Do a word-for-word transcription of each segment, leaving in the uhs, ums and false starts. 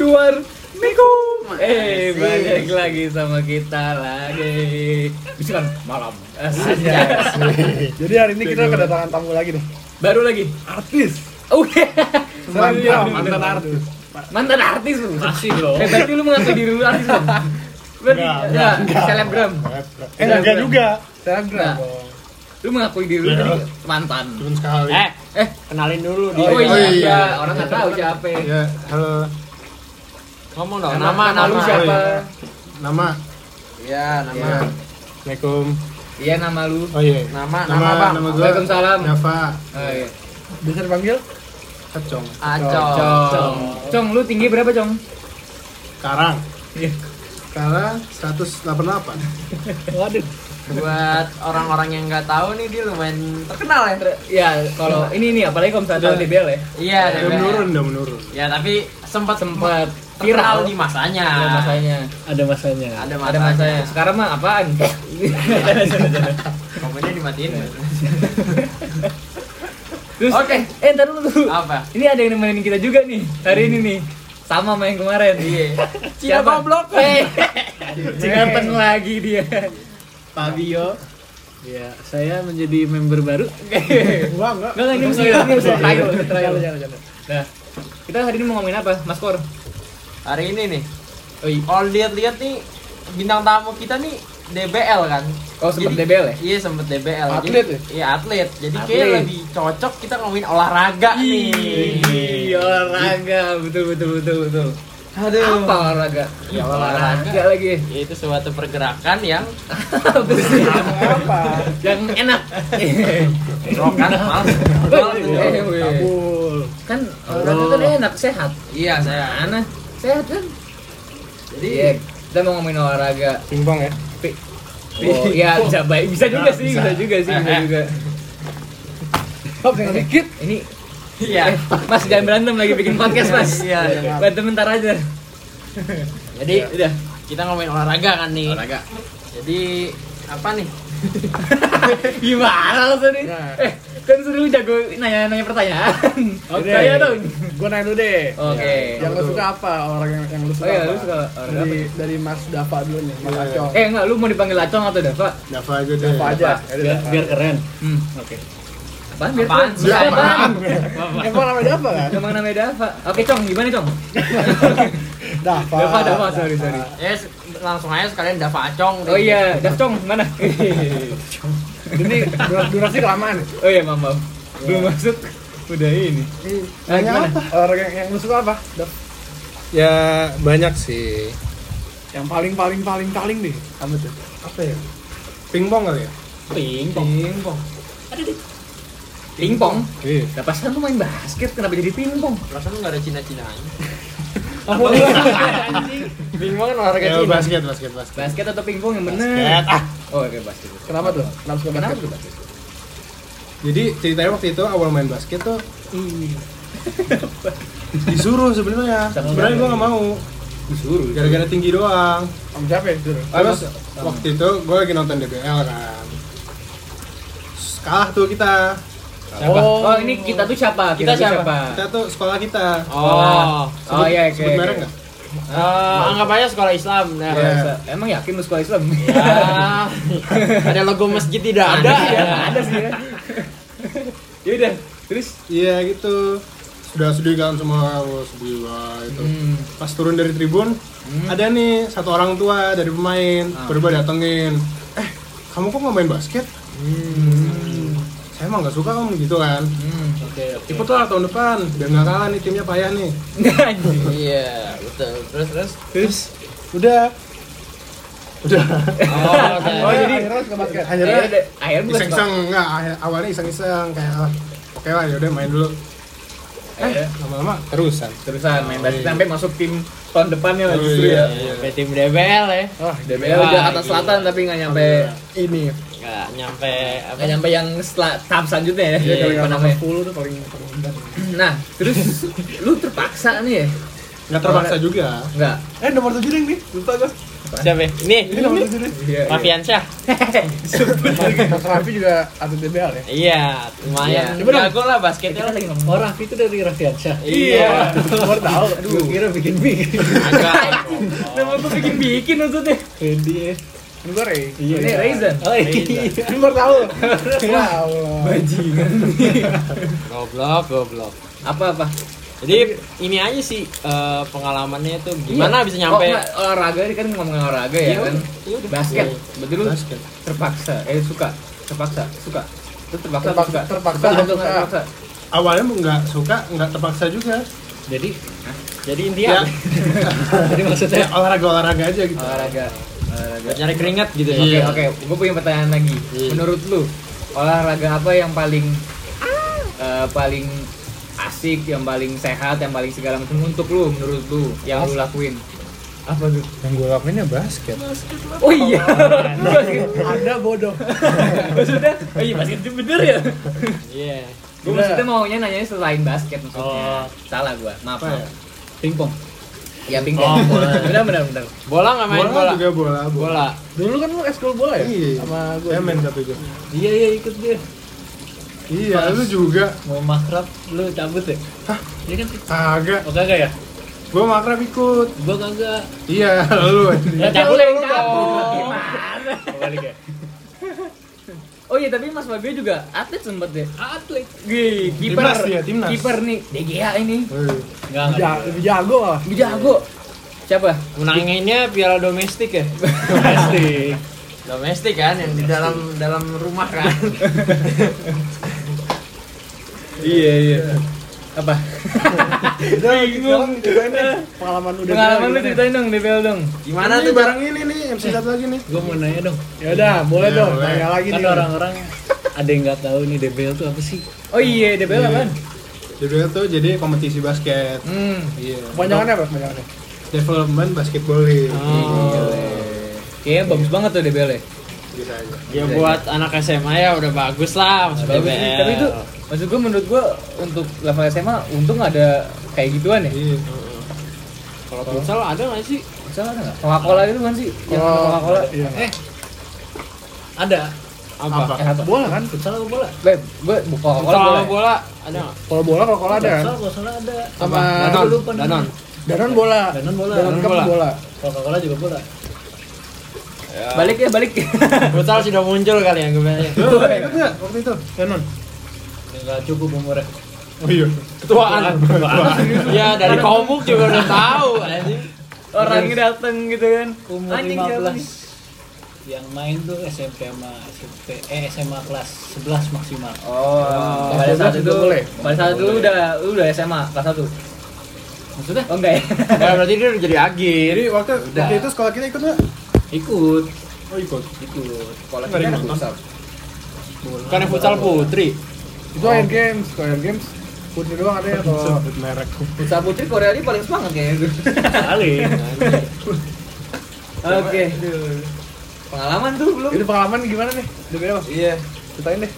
Assalamualaikum. Eh, balik lagi sama kita lagi. Bisa malam. Asik. Jadi hari ini kita kedatangan tamu lagi nih. Baru lagi artis. Oke. Mantan mantan artis. Mantan artis lu. Masih loh. Hebat lu mengaku diri lu artis loh. Enggak, selebgram. Eh, enggak juga. Selebgram. Lu mengakui diri lu tadi mantan. Cuma sekali. Eh, eh kenalin dulu dia. Oh iya, iya. Orang enggak tahu siapa. Iya, halo. Ngomong dong. Nama lu siapa? Nama. Iya, nama. Assalamualaikum. Iya, nama lu. Oh iya. Nama nama Bang. Waalaikumsalam. Dafa. Oh iya. Bisa dipanggil? Acong. Acong. Cong, lu tinggi berapa, Cong? Sekarang. Iya. Sekarang seratus delapan puluh delapan. Waduh. Buat orang-orang yang nggak tahu nih, dia lumayan terkenal ya. Ya kalau ini nih apalagi kalau misalnya D B L ya. Iya, udah menurun, udah menurun. Ya tapi sempat sempat viral di masanya. Ada masanya. Ada masanya. Ada masanya. Ada masanya. Sekarang mah apaan? Komennya dimatiin. Terus oke, okay. eh entar dulu. Apa? Ini ada yang nemenin kita juga nih hari hmm. ini nih. Sama main kemarin. Iya. Cina goblok. Eh. Cingatan lagi dia. Fabio, ya saya menjadi member baru. Wah enggak. Enggak ini mesti ini mesti trial, trial, trial. Nah, kita hari ini mau ngomongin apa, Mas Kor? Hari ini nih. Oi. Kalau lihat-lihat nih bintang tamu kita nih D B L kan. Oh sempet jadi, D B L ya? Iya sempet D B L. Atlet jadi, ya? Iya atlet. Jadi kayak lebih cocok kita ngomongin olahraga nih. Ii, olahraga betul betul betul betul. Aduh. Apa olahraga? Ya olahraga lagi. Itu suatu pergerakan yang apa? Yang enak. Rokan mal. Kabul. Kan olahraga itu enak, sehat. Iya, sehat. Nah, sehat kan? Jadi ya, kita mau ngomongin olahraga. Pingpong ya? P- oh, iya, bisa baik. Bisa juga nah, sih, bisa. bisa juga sih, bisa juga. Hop, sedikit. Ini iya, Mas jangan berantem lagi bikin podcast Mas. Iya, berantem bentar aja. Jadi udah, kita ngomongin olahraga kan nih. Olahraga. Jadi apa nih? Gimana tuh nih? Nah. Eh, kan seru jago nanya-nanya pertanyaan. Oke, okay. Ya dong. Gua nanya dulu deh. Oke. Okay. Yang lu suka apa? Olahraga yang, yang lu suka? Oh, iya, lu suka olahraga dari, dari Mas Dafa dulu nih, Mas yeah. Acong. Eh, enggak, lu mau dipanggil Acong atau Dafa? Dafa aja deh. Dafa aja. Biar, biar keren. Hmm, oke. Okay. Apaan? Apaan? Siapa? Apaan? Emang namanya Dafa kan? Emang namanya Dafa. Oke Cong, gimana Cong? Dafa Dafa, Dafa, sorry, sorry ya yes, langsung aja sekalian Dafa Acong. Oh iya, Dafa Cong, mana? Ini durasi kelamaan. Oh iya, maaf, maaf belum masuk, udah ini nah, gimana? Olahraga yang lu suka apa? Dafa? Ya, banyak sih. Yang paling-paling-paling-paling deh kamu tuh? Apa ya? Pingpong kali ya? Pingpong? Pingpong aduh pingpong? Iya. Nah, pasan lu main basket, kenapa jadi pingpong? Pasan lu nggak ada Cina-Cinanya. Apa lu? Pingpong kan olahraga Cina. Basket, basket, basket. Basket atau pingpong yang bener? Basket. Ah. Oh, oke okay, basket. Kenapa tuh? Kenapa suka basket? Kenapa? Jadi ceritanya waktu itu awal main basket tuh disuruh sebenarnya. Sebenarnya gue nggak mau. Disuruh. Gara-gara tinggi doang. Om siapa yang disuruh? Terus waktu itu gue lagi nonton D B L kan. Kalah tuh kita. Siapa? Oh, oh ini kita tuh siapa? Kita, kita siapa? siapa? Kita tuh sekolah kita. Oh, sebut, oh iya, sebut okay, merek nggak? Okay. Uh, anggap aja sekolah Islam. Nah, yeah. Emang yakin lu sekolah Islam? Yeah. Ada logo masjid tidak ada? Ya, ada sih. Ya. Yaudah, terus? Iya gitu. Sudah sedih kan semua, oh, sedih lah itu. Hmm. Pas turun dari tribun, hmm. ada nih satu orang tua dari pemain ah. berubah datengin. Eh, kamu kok nggak main basket? Hmm. Saya emang gak suka om gitu kan. Hmm, okay, okay. Ikut lah tahun depan, biar gak kalah nih timnya payah nih. Iya, betul. Terus terus terus udah. Udah. Oh, okay. Oh jadi akhirnya suka basket. Akhirnya akhirnya iseng-iseng enggak awalnya iseng-iseng kayak ah, oke okay lah ya udah main dulu. Eh, lama-lama terusan, terusan main basket sampai masuk tim tahun depannya lah justru ya. Sampai tim D B L ya. Oh, D B L Jakarta Selatan tapi enggak nyampe ini. Nggak nyampe apa? Nggak nyampe yang setelah tahap selanjutnya ya. Iya, kalau yang sepuluh tuh paling rendah. Nah, terus lu terpaksa nih ya Enggak terpaksa juga. Enggak. Eh nomor tujuh ding nih, lupa gue. Siapa? Ya? Ini. Ini nomor tujuh ding. Rafiansyah. Mas Rafi juga atlet D B L ya? Iya, lumayan. Jago lah basketnya lagi nomor. Oh, Rafi itu dari Rafiansyah. Iya. Nomor tahu. Aduh, kira bikin-bikin. Agak. Nomor tuh bikin-bikin maksudnya. Ready. Ini gue Ray. Ini Raizen. Oh iya. Ini baru tahu. Ya Allah. Bajingan. Goblok, goblok. Apa-apa? Jadi ini aja sih uh, pengalamannya tuh gimana iya. Bisa nyampe oh, olahraga ini kan ngomongin olahraga ya, ya kan iya, basket iya. Berarti lu terpaksa eh suka terpaksa suka terus terpaksa terpaksa terpaksa, terpaksa, terpaksa. terpaksa. Awalnya nggak suka nggak terpaksa juga jadi hah? Jadi intinya ya. Jadi maksudnya olahraga olahraga aja gitu olahraga olahraga nyari keringat gitu ya. Oke okay, oke okay. Gue punya pertanyaan lagi iya. Menurut lu olahraga apa yang paling uh, paling asik, yang paling sehat, yang paling segala macam untuk lu, menurut lu, yang lu lakuin apa tuh? Yang gue lakuin ya basket. Basket lah. Oh iya, basket. Anda bodoh. Maksudnya, oh iya basket itu bener ya? Iya. Yeah. Gue maksudnya maunya nanya selain basket maksudnya. Oh. Salah gue, maaf. Ya? Pingpong. Ya pingpong. Oh, bola. Bener bener bener. Bola nggak main bola? Bola juga bola. Bola. bola. Dulu kan lu ekskul bola ya? Iya. Sama gue. Saya main tapi gue. Iya iya ikut dia. Iya, Mas, lu juga mau makrab, lu cabut ya? Hah? Iya kan? Kagak. Oh kagak ya? Gua makrab ikut. Gua kagak. Iya, lu. Ya cabut yang cabut. Gimana? Balik ya. Oh iya, tapi Mas Fabio juga atlet sempet deh. Atlet. Gih, kiper. Ya, timnas. Kiper nih, D G H ini. Enggak enggak. Jago ah. Jago. Siapa? Menanginnya piala domestik ya? Domestik. Domestik kan yang di dalam dalam rumah kan. Iya iya. Apa? Udah bingung. Pengalaman udah. Pengalaman lu ceritain dong, D B L dong. Gimana tuh barang ini nih M C satu lagi nih? Gua mau nanya dong. Ya udah, boleh dong. Tanya lagi nih. Kan orang-orang ada yang enggak tahu nih D B L tuh apa sih? Oh iya, D B L apaan? D B L tuh jadi kompetisi basket. Hmm. Iya. Kepanjangannya apa? Kepanjangannya. Development Basketball League. Kayaknya bagus banget tuh D B L ya? Bisa aja. Ya buat anak S M A ya udah bagus lah masuk D B L. Tapi itu maksud gue menurut gue untuk level S M A untung ada kayak gituan ya? Iya. Kalau futsal ada gak sih? Futsal ada gak? Coca-Cola itu kan sih? Yang Coca-Cola? Eh ada. Apa? Bola kan? Futsal atau bola? Beb, gue Coca-Cola bola ada gak? Kalau bola Coca-Cola ada kan? Futsal ada. Sama Danon. Danon bola. Danon bola. Danon bola. Coca-Cola juga bola. Ya. Balik ya, balik. Futsal sudah muncul kali ya, gue bilang. Lu ikut enggak waktu itu? Canon. Enggak cukup umurnya. Oh iya, ketuaan. Ya dari komuk juga udah tahu anjing. Orangnya dateng gitu kan. Umur lima belas. Yang main tuh S M P sama S M P eh S M A kelas sebelas maksimal. Oh. Pada saat itu boleh. Pada saat itu udah udah S M A kelas satu. Maksudnya? Oh enggak ya. Nah, berarti dia udah jadi agir. Jadi waktu udah. Waktu itu sekolah kita ikut enggak? Ikut. Oh ikut. Ikut. Sekolah kita futsal. Bukan futsal putri. Itu Air Games, Air Games. Putri doang ada ya kalau merek. Futsal putri Korea ini paling semangat kayaknya. Kali. Oke. Pengalaman tuh belum. Itu pengalaman gimana nih? Udah beda Mas? Iya. Ceritain deh.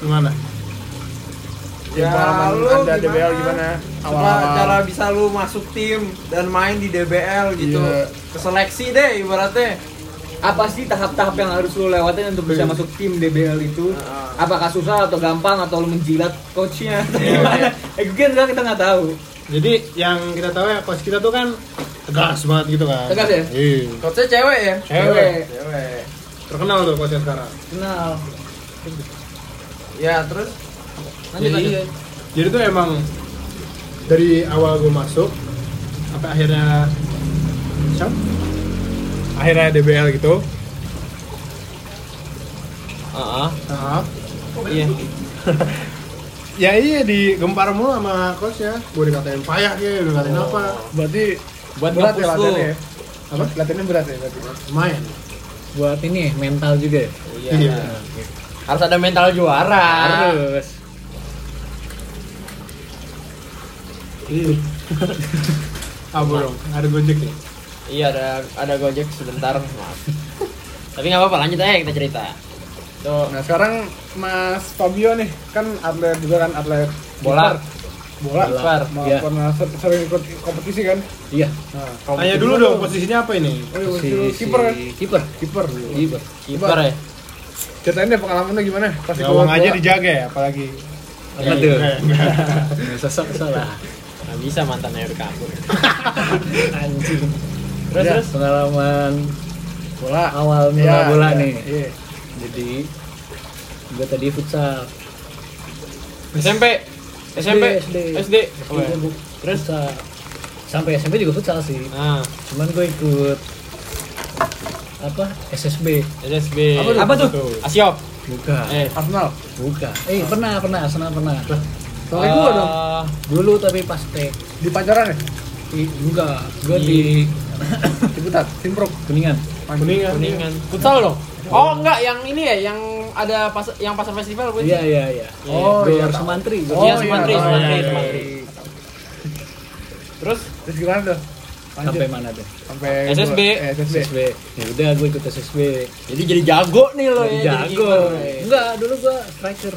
Gimana? Ya, pengalaman lu Anda gimana? D B L gimana? Awal-awal cara bisa lu masuk tim dan main di D B L gitu. Yeah. Keseleksi deh ibaratnya. Apa sih tahap-tahap yang harus lu lewatin untuk bisa yeah. masuk tim D B L itu? Uh. Apakah susah atau gampang atau lu menjilat coachnya atau yeah. gimana? Eh, kita kita nggak tahu. Jadi yang kita tahu ya coach kita tuh kan tegas banget gitu kan. Tegas ya? Iya. Yeah. Coachnya cewek ya? Cewek. Cewek. Terkenal tuh coachnya sekarang. Kenal. Ya, terus Lanjut, jadi, lanjut. jadi tuh emang dari awal gue masuk sampai akhirnya siap? akhirnya D B L gitu. Ah, uh-huh. uh-huh. oh, iya. Ya iya digempar mulu sama coach ya. Gue dikatain payah dia, dikatain oh. apa? Berarti buat berat ya latihannya ya? Apa? Latihannya berat ya berarti? Main. Buat ini mental juga ya? Oh, iya. iya. Harus ada mental juara. Harus. Iya. Apa dong? Ada Gojek ya? Iya ada ada Gojek sebentar, maaf. Tapi enggak apa-apa, lanjut aja kita cerita. Tuh. Nah, sekarang Mas Fabio nih, kan atlet juga kan atlet bola. bola, bola. Mau ya. Pernah sering ikut kompetisi kan? Iya. Nah, tanya dulu dong posisinya apa ini? Posisi kiper kan? Kiper, kiper, kiper, kiper ya. Ceritain deh pengalamannya gimana? Pasti uang aja dijaga ya, apalagi. Aduh. Sosok salah. Nggak bisa mantannya berkabur. Anjing. Terus, ya, terus pengalaman bola awal mula ya, bola ya, nih. Iya. Jadi gue tadi futsal. S M P, S M P, S D. S D. Oh, ya. Terus futsal. Sampai S M P juga futsal sih. Nah. Cuman gue ikut apa? S S B. S S B. Apa, apa tuh? tuh? Asiop. Bukan. Eh, Arsenal. Bukan. Eh, pernah, pernah Arsenal pernah. Soalnya uh, gue dong. Dulu tapi pas tek. Di Pancoran ya? Di, enggak. Gue di Ciputat, Simprok, Kuningan. Kuningan. Kuningan. Futsal dong. Oh, enggak yang ini ya, yang ada pas yang pasar festival gue. Iya, iya, iya. Oh, biar semantri. Oh, iya, semantri, semantri, semantri. Terus terus gimana tuh? Sampai mana deh? Sampai S S B. Eh, S S B. Ya udah gue ikut S S B. Jadi jadi jago nih lo ya. Jago. Enggak, dulu gue striker.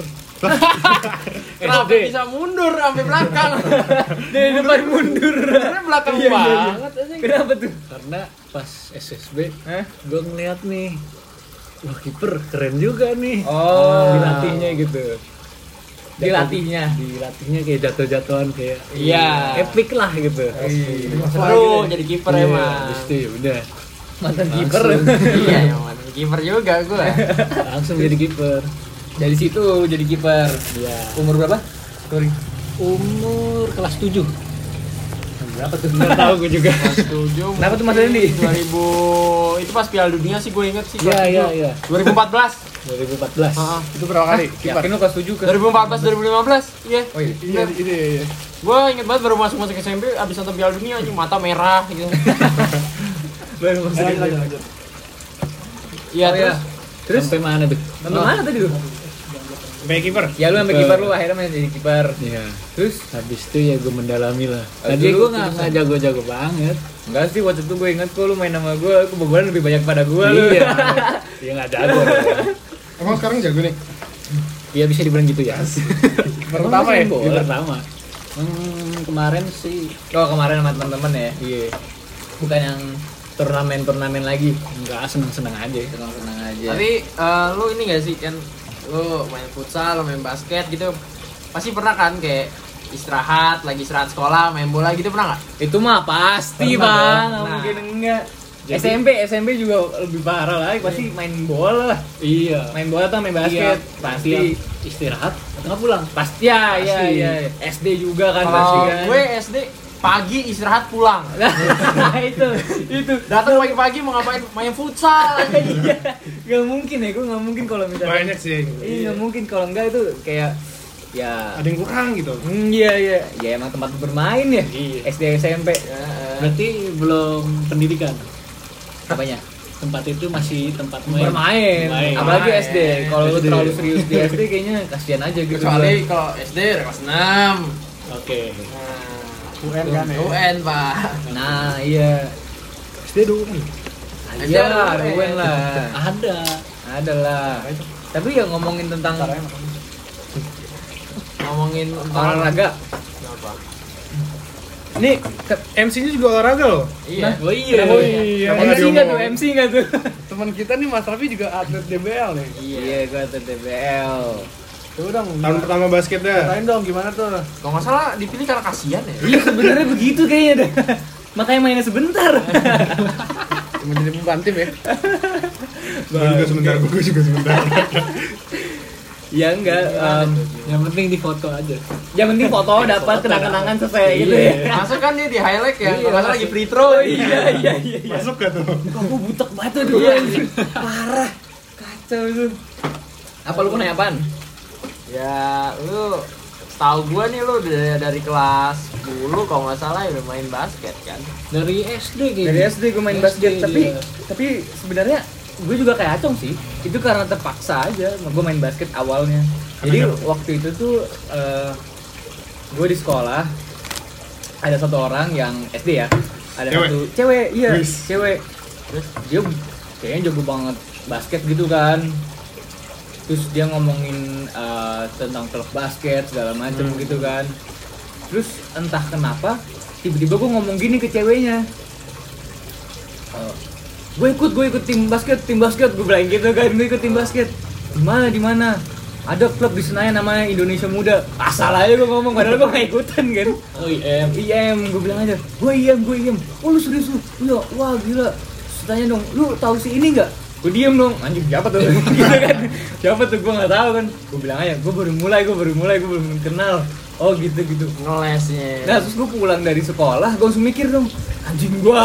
Kenapa bisa mundur sampai belakang? Dari depan mundur. Dari belakang iya, banget. Iya, iya. Kenapa tuh? Karena pas S S B, eh? gue ngeliat nih, wah kiper keren juga nih. Oh. Dilatihnya gitu. Jatuh, dilatihnya. Dilatihnya kayak jatuh-jatuhan kayak. Iya. Epic lah gitu. Seru jadi kiper emang. Pasti udah. Mantan kiper. Iya, ya, mantan kiper juga gue. Langsung jadi kiper. Dari situ jadi kiper. Iya. Umur berapa? Sorry. Umur kelas tujuh. Berapa tuh? Enggak tahu gue juga. Kelas tujuh. Kenapa tuh Mas Dandi? dua ribu itu pas Piala Dunia sih gue inget sih. Iya, iya, iya. dua ribu empat belas. dua ribu empat belas. Heeh. Itu berapa kali? Kiper itu kelas tujuh ke dua ribu empat belas dua ribu lima belas. Iya. Oh iya. Iya, iya, iya. Gue inget banget baru masuk masuk S M P abis nonton Piala Dunia anjing mata merah gitu. Baru masuk. Iya, terus terus sampai mana tuh? Sampai mana tadi tuh? Sampai kiper. Ya lu sampai kiper lu akhirnya main jadi kiper. Iya. Terus habis itu ya gue mendalami lah. Tadi gue enggak jago-jago banget. Enggak sih waktu itu gue ingat kok lu main sama gue, kebobolan lebih banyak pada gue lu. Iya. Dia enggak jago. Emang sekarang jago nih. Iya bisa dibilang gitu ya. Kiper pertama ya. Kiper pertama. Hmm, kemarin sih. Oh, kemarin sama teman-teman ya. Iya. Bukan yang turnamen-turnamen lagi. Enggak, seneng-seneng aja. Seneng-seneng aja. Tapi uh, lu ini enggak sih kan lu main futsal, lu main basket gitu. Pasti pernah kan kayak istirahat, lagi istirahat sekolah, main bola gitu pernah enggak? Itu mah pasti, pernah Bang. Nah, mungkin enggak. Jadi, S M P, S M P juga lebih parah lagi, pasti main bola lah. Iya. Main bola atau main basket, iya, pasti istirahat atau pulang. Pasti ya, pasti. Ya, ya, ya. S D juga kan pasti kan. Gue S D pagi istirahat pulang. Nah, itu itu datang pagi-pagi mau ngapain? Main futsal. Iya. Gak mungkin ya, gue gak mungkin kalau misalnya. Banyak sih. Iya, gak mungkin kalau enggak itu kayak ya ada yang kurang gitu. Hmm, iya iya. Ya emang tempat bermain ya. Iya. S D S M P. Ya. Berarti belum pendidikan. Apanya? Tempat itu masih tempat main. Bermain. Main. Apalagi S D. Kalau lu terlalu serius di S D kayaknya kasihan aja gitu. Kecuali kalau S D kelas enam. Oke. Nah, U N kan ya? U N pak. Nah iya S D dulu nih. Iya lah, U N lah. Ada Ada lah. Tapi ya ngomongin tentang Ngomongin tentang olahraga. Kenapa? Ini M C-nya juga olahraga loh. Iya. Oh iya. M C gak tuh, M C gak tuh teman kita nih Mas Rafi juga atlet D B L nih. Iya gue atlet D B L. Udah, tahun pertama basket dah. Ceritain dong gimana tuh. Kalau nggak salah dipilih karena kasihan ya. Iya sebenarnya begitu kayaknya dah. Makanya mainnya sebentar. Cuma jadi pembukaan tim ya. Gue juga sebentar, gue juga sebentar. Ya enggak. Um, yang penting di foto aja. Yang penting foto dapat kenang-kenangan selesai gitu ya. Masuk kan dia di highlight ya. Kalau nggak salah lagi free throw. Iya iya iya. Masuk gak tuh? Kok gue butek banget tuh dulu. Parah. Kacau tuh. Apa lu pun apaan? Ya, lu tahu gua nih lu dari, dari kelas sepuluh kalau enggak salah udah main basket kan. Dari S D gitu. Dari S D gua main S D basket, dia. tapi tapi sebenarnya gua juga kayak Acong sih. Itu karena terpaksa aja gua main basket awalnya. Jadi waktu itu tuh uh, gua di sekolah ada satu orang yang S D ya. Ada cewek. Satu cewek, iya, Riz. cewek. Terus dia kayaknya jago banget basket gitu kan. Terus dia ngomongin uh, tentang klub basket segala macam hmm. gitu kan. Terus entah kenapa tiba-tiba gue ngomong gini ke ceweknya, oh, gue ikut gue ikut tim basket tim basket gue bilang gitu kan, gue ikut tim basket di mana di mana ada klub di Senayan namanya Indonesia Muda, asal aja gue ngomong padahal gue nggak ikutan kan. Oh, I M I M gue bilang aja gue I M gue I M. Oh lu serius lu? Iya, wah gila. Tanya dong, lu tahu si ini nggak? Gue diem dong, anjing siapa tuh gitu kan, siapa tuh gue nggak tahu kan. Gue bilang aja gue baru mulai gue baru mulai gue belum kenal. Oh gitu gitu ngelesnya. Nah terus gue pulang dari sekolah gue langsung mikir dong, anjing gue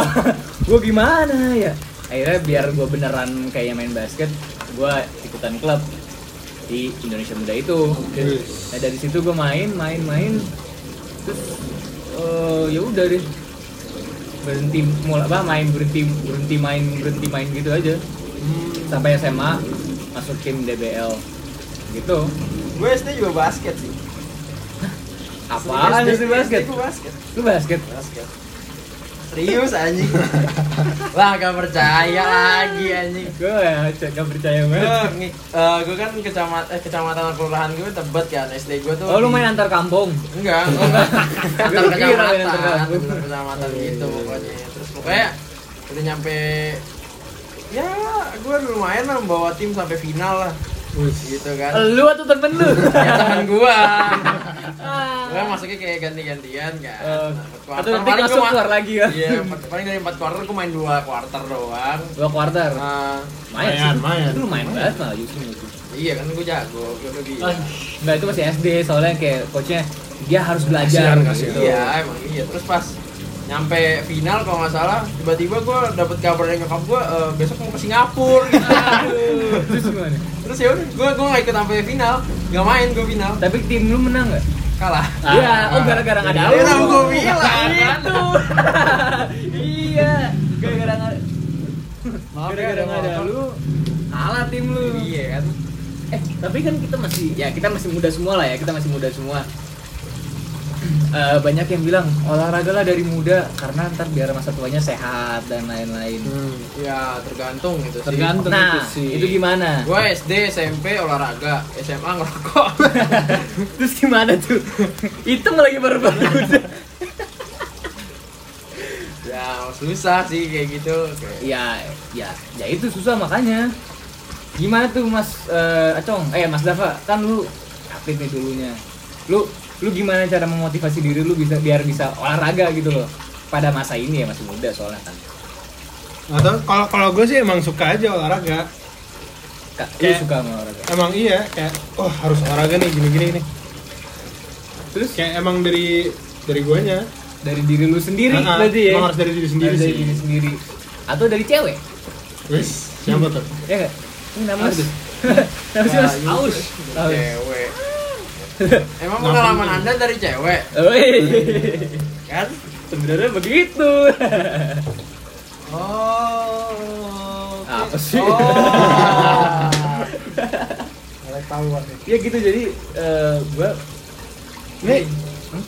gue gimana ya. Akhirnya biar gue beneran kayaknya main basket gue ikutan klub di Indonesia Muda itu. Okay. Nah dari situ gue main main main terus uh, ya udah deh berhenti mulai apa main berhenti berhenti main berhenti main gitu aja. Hmm. Sampai S M A masuk tim D B L gitu. Gue S D juga basket sih. Apaan S D basket? Gue basket. Lu basket? Basket. Serius anjing. Lah gak percaya lagi anjing. Gue gak percaya banget. Gue uh, gue kan kecamatan eh, kecamatan kelurahan gue Tebet kan. S D gue tuh. Oh lu main antar kampung? Enggak, enggak. Antar kecamatan, antar kecamatan gitu pokoknya. Terus pokoknya udah nyampe ya gue lumayan lah membawa tim sampai final lah. Uish. Gitu kan. Lu atau temen lu? Ya temen gua. Gua masuknya kayak ganti-gantian kan. Uh, nah, atau nanti masuk ma- keluar lagi ya. Iya, paling dari empat quarter gua main dua quarter doang. dua quarter. Nah, main, main. Itu lumayan banget malah Yusuf itu. Iya kan gua jago, gua lebih. Oh, enggak itu masih S D soalnya kayak coachnya dia harus belajar gitu. Iya, emang iya. Terus pas nyampe final kalau nggak salah tiba-tiba gue dapet kabar dari nyokap gue e, besok mau ke Singapura gitu. Terus gimana? Terus ya udah gue gue nggak ikut sampai final, nggak main gue final. Tapi tim lu menang nggak? Kalah. Iya. Ah, oh gara-gara nggak ada lu. Gue bilang itu. Iya. Gara-gara nggak. Gara-gara nggak ada lu. Kalah tim lu. Iya kan. Eh tapi kan kita masih ya kita masih muda semua lah ya kita masih muda semua. Uh, banyak yang bilang olahraga lah dari muda karena ntar biar masa tuanya sehat dan lain-lain. Hmm, ya tergantung itu sih. Tergantung nah, itu sih. Itu gimana? Gua S D, S M P olahraga, S M A ngerokok. Terus gimana tuh? Hitung lagi baru-baru. Ya susah sih kayak gitu. Kayak... Ya, ya, ya itu susah makanya. Gimana tuh Mas uh, Acong? Eh Mas Dafa, kan lu aktif nih dulunya. Lu lu gimana cara memotivasi diri lu bisa biar bisa olahraga gitu loh pada masa ini ya masih muda soalnya kan. Atau kalau kalau gue sih emang suka aja olahraga. Kak, kayak, lu suka sama olahraga. Emang iya kayak oh harus olahraga nih gini-gini nih. Terus kayak emang dari dari guanya, dari diri lu sendiri nah, berarti ya. Harus dari diri sendiri dari sih. Diri sendiri. Atau dari cewek. Wis, siapa tuh? Ya enggak? Ini namanya Aus. Namanya Aus. Cewek. Emang pengalaman Anda dari cewek? Kan? Sebenarnya begitu. Oh. Okay. Apa sih? Oh. Nggak tahu apa. Ya gitu jadi uh, gua nih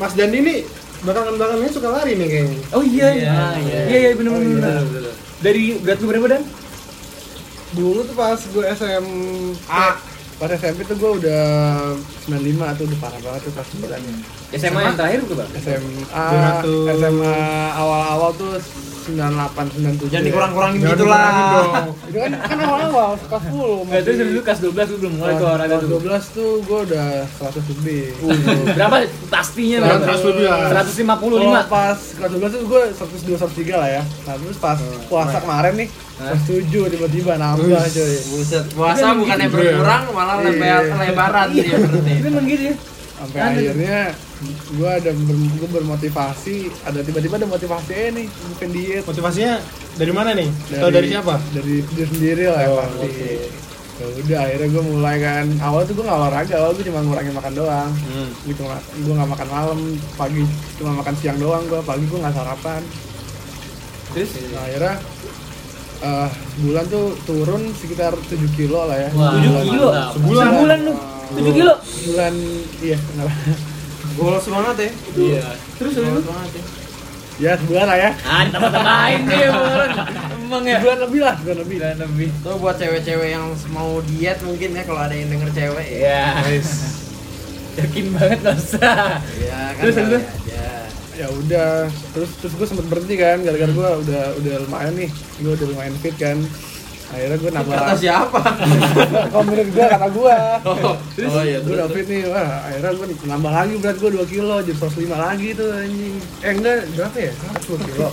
Mas Dandi nih belakangan-belakangannya suka lari nih kayaknya. Oh iya. Iya iya, iya, iya benar benar. Oh, dari berat lu berapa Dan? Dulu tuh pas gua S M A pada S M P tuh gue udah sembilan puluh lima atau udah parah banget tuh pas bulan S M A yang terakhir tuh bang? S M A S M A awal-awal tuh sembilan puluh delapan sembilan puluh tujuh jangan dikurang-kurangin gitu lah itu kan kan awal-awal kelas sepuluh itu dulu kelas dua belas tuh belum mulai tuh olahraga tuh kelas dua belas tuh gue udah seratus lebih berapa pastinya seratus lima puluh lima pas kelas dua belas tuh gue seratus dua seratus tiga lah ya. Nah terus pas puasa kemarin nih kelas tujuh tiba-tiba nambah coy buset puasa bukan yang berkurang malah lebaran dia berarti itu emang gitu ya sampai akhirnya gue ada ber, gue bermotivasi ada tiba-tiba ada motivasi eh nih bukan diet motivasinya dari mana nih dari, atau dari siapa dari diri sendiri lah oh, pasti okay. Ya udah akhirnya gue mulai kan awal tuh gue nggak olahraga awal gue cuma ngurangin makan doang hmm. Gitu gue nggak makan malam pagi cuma makan siang doang gue pagi gue nggak sarapan terus nah, akhirnya uh, bulan tuh turun sekitar tujuh kilo lah ya wow. tujuh kilo sebulan sebulan tuh tujuh kilo bulan iya kenapa bolos banget ya. Iya. Terus lu? Ya sebulan lah ya. Ah, tambah-tambahin nih bulan. Emang ya. Sebulan lebih lah, sebulan lebih. Sebulan lebih. Tuh buat cewek-cewek yang mau diet mungkin ya kalau ada yang denger cewek ya. Iya. Yakin banget enggak usah. Iya kan. Terus lu? Ya, ya. ya udah terus terus gue sempet berhenti kan gara-gara gue udah udah lumayan nih gue udah lumayan fit kan akhirnya gue nambah kata siapa oh menurut gue kata gue oh, oh iya gue udah fit nih wah akhirnya gue nambah lagi berat gue dua kilo jadi seratus lima lagi tuh anjing eh enggak berapa ya seratus kilo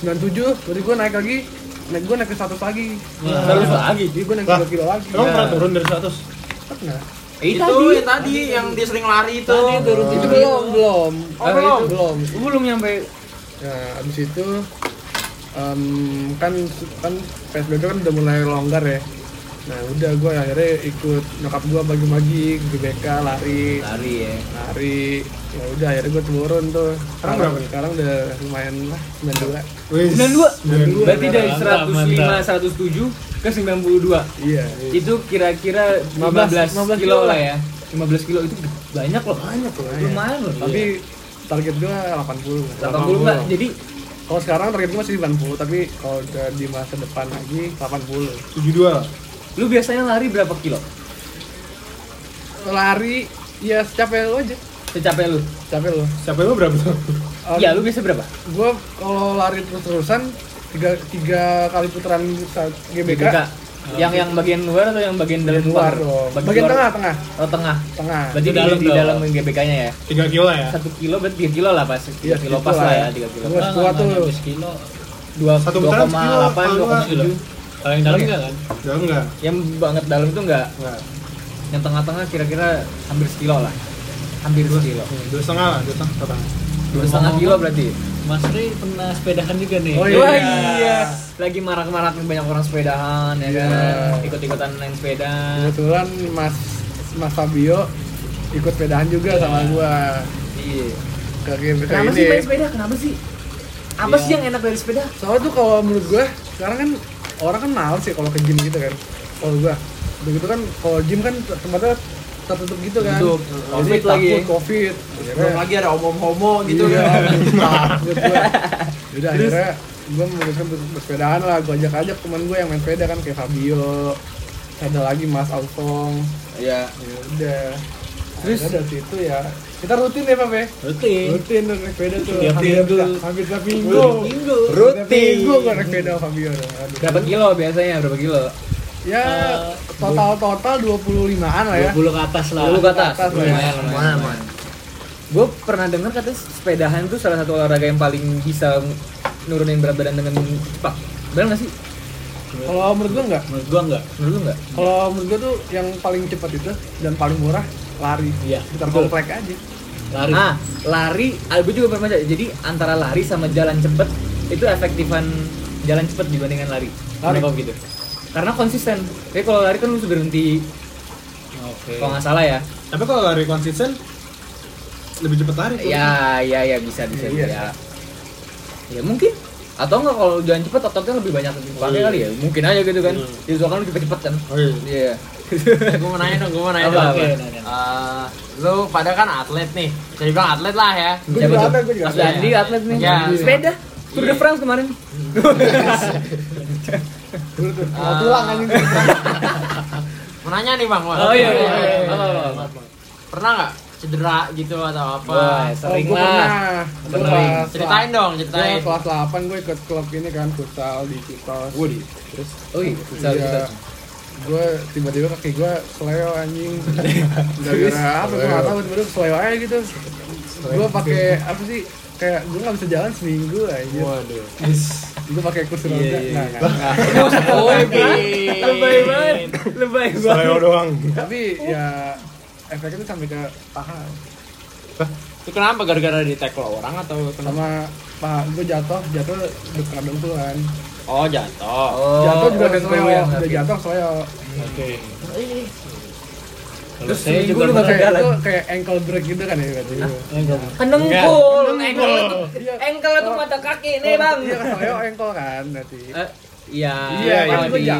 sembilan puluh tujuh berarti gue naik lagi naik gue naik ke seratus lagi seratus nah, lagi jadi gue naik ke dua kilo lagi emang pernah turun dari seratus pernah. Eh, itu tadi, ya tadi yang dia sering lari itu. Tadi turun oh. itu belum belum. Oh, oh, belum. Itu belum. Belum nyampe. Nah, abis itu um, kan kan P S B B kan udah mulai longgar ya. Nah, udah gue akhirnya ikut nyokap gue pagi-pagi G B K lari. Lari ya. Lari. Ya udah akhirnya gue turun tuh. Sekarang berapa? Sekarang udah lumayan lah sembilan puluh dua. sembilan puluh dua. sembilan puluh dua. Berarti dari seratus lima, seratus tujuh ke sembilan puluh dua. Iya. Itu kira-kira lima belas kilo lah ya. lima belas kilo itu banyak loh. Banyak loh. Lumayan loh. Tapi target gua delapan puluh. delapan puluh enggak. Jadi kalau sekarang target gua masih sembilan puluh, tapi kalau udah di masa depan lagi delapan puluh. tujuh puluh dua. Lu biasanya lari berapa kilo? Lari ya secapek lu aja. Secapek lu. Secapek lu. Secapek lu berapa? Iya, lu biasa berapa? Gua kalau lari terus-terusan tiga tiga kali putaran G B K, G B K. yang yang bagian luar atau yang bagian dalam luar, luar bagian, bagian luar. tengah tengah oh tengah tengah berarti dalam di dalam G B K nya ya tiga kilo ya satu kilo berarti tiga kilo lah pas tiga ya, kilo pas lah ya tiga kilo pas dua tuh dua kilo dua koma delapan dua koma tujuh kalau yang dalam enggak kan dalam enggak yang banget dalam itu enggak enggak yang tengah-tengah kira-kira hampir sekilo lah hampir sekilo dua setengah lah dua setengah dua setengah kilo berarti. Mas Ri pernah sepedahan juga nih. Oh iya. iya. Lagi marak-marak banyak orang sepedahan ya kan. Yeah. Ikut-ikutan main sepeda. Kebetulan Mas Mas Fabio ikut sepedahan juga yeah. sama gua. Iya. Yeah. Kenapa sih main sepeda? Kenapa sih? Apa yeah. sih yang enak dari sepeda? Soalnya tuh kalau menurut gua sekarang kan orang kan males sih kalau ke gym gitu kan. Kalau gua begitu kan kalau gym kan tempatnya tertutup gitu kan. Tutup. Covid lagi ya. Covid. Belum lagi ada omong-omong gitu iya, kan. Takut gua. Udah akhirnya gua memutuskan bersepedaan lah. Gua ajak ajak teman gua yang main sepeda kan kayak Fabio. Ada lagi Mas Acong. Iya. Ya udah. Terus ada situ ya. Kita rutin ya, Pak Be. Rutin. Rutin naik sepeda tuh. Hampir tiap minggu. Minggu. Rutin. Gua naik sepeda Fabio. Berapa kilo biasanya? Berapa kilo? Ya uh, total-total dua puluh limaan lah ya dua puluh ke atas lah dua puluh ke atas, atas lumayan lumayan, lumayan. Gue pernah dengar katanya sepedahan itu salah satu olahraga yang paling bisa nurunin berat badan dengan cepat. Benar gak sih? Kalau menurut gue enggak menurut gue enggak menurut gue enggak kalau menurut gue tuh yang paling cepat itu dan paling murah lari iya sekitar komplek aja lari ah lari gue juga pernah baca jadi antara lari sama jalan cepet itu efektifan jalan cepet dibandingkan lari lari kok gitu karena konsisten. Jadi kalau lari kan lu berhenti. Oke. Okay. Kalau nggak salah ya. Tapi kalau lari konsisten lebih cepat lari. Ya, ya, ya bisa bisa ya, ya. Ya mungkin. Atau nggak kalau jalan cepat ototnya lebih banyak dipakai oh, kali ya. Mungkin aja gitu kan. Jadi soalnya lu cepet-cepet kan. Oh iya. Iya. Yeah. Gua mau nanya dong, gua mau nanya dong. Oke. Eh, lu pada kan atlet nih. Bisa dibilang atlet lah ya. Gua juga atlet, gua juga. Mas Dandi atlet nih. Ya. Sepeda. Tour de France kemarin. Dulu tuh, mau tulang anjing. Mau nanya nih Bang. Oh iya iya. Pernah enggak cedera gitu atau apa? Wah, sering oh, lah. Pernah. Ceritain dong, ceritain. Kelas delapan gue ikut klub ini kan futsal di Citos. Wih. Terus oh iya, futsal di Citos. Gue tiba-tiba kaki gue seleo anjing. Gara-gara apa? Enggak tahu tiba-tiba seleo aja gitu. Gue pakai apa sih? Kayak gue nggak bisa jalan seminggu aja. Waduh. Gue pakai kursi roda. Yeah, yeah. Nah, nah, nah. Oh, lebay banget. Lebay banget. Seleo doang. Tapi ya efeknya tuh sampai ke paha. Itu kenapa? Gara-gara di tackle orang atau kenapa? Sama paha gue jatuh, jatuh dekat dentulan. Oh jatuh. Oh, jatuh juga oh, seleo. Udah jatuh seleo. Oke. Okay. Terus gue juga kayak itu kayak ankle break gitu kan ya berarti. Kenengkul, ankle itu, ankle itu mata kaki nih bang. Iya kalau ankle kan berarti. Iya. Iya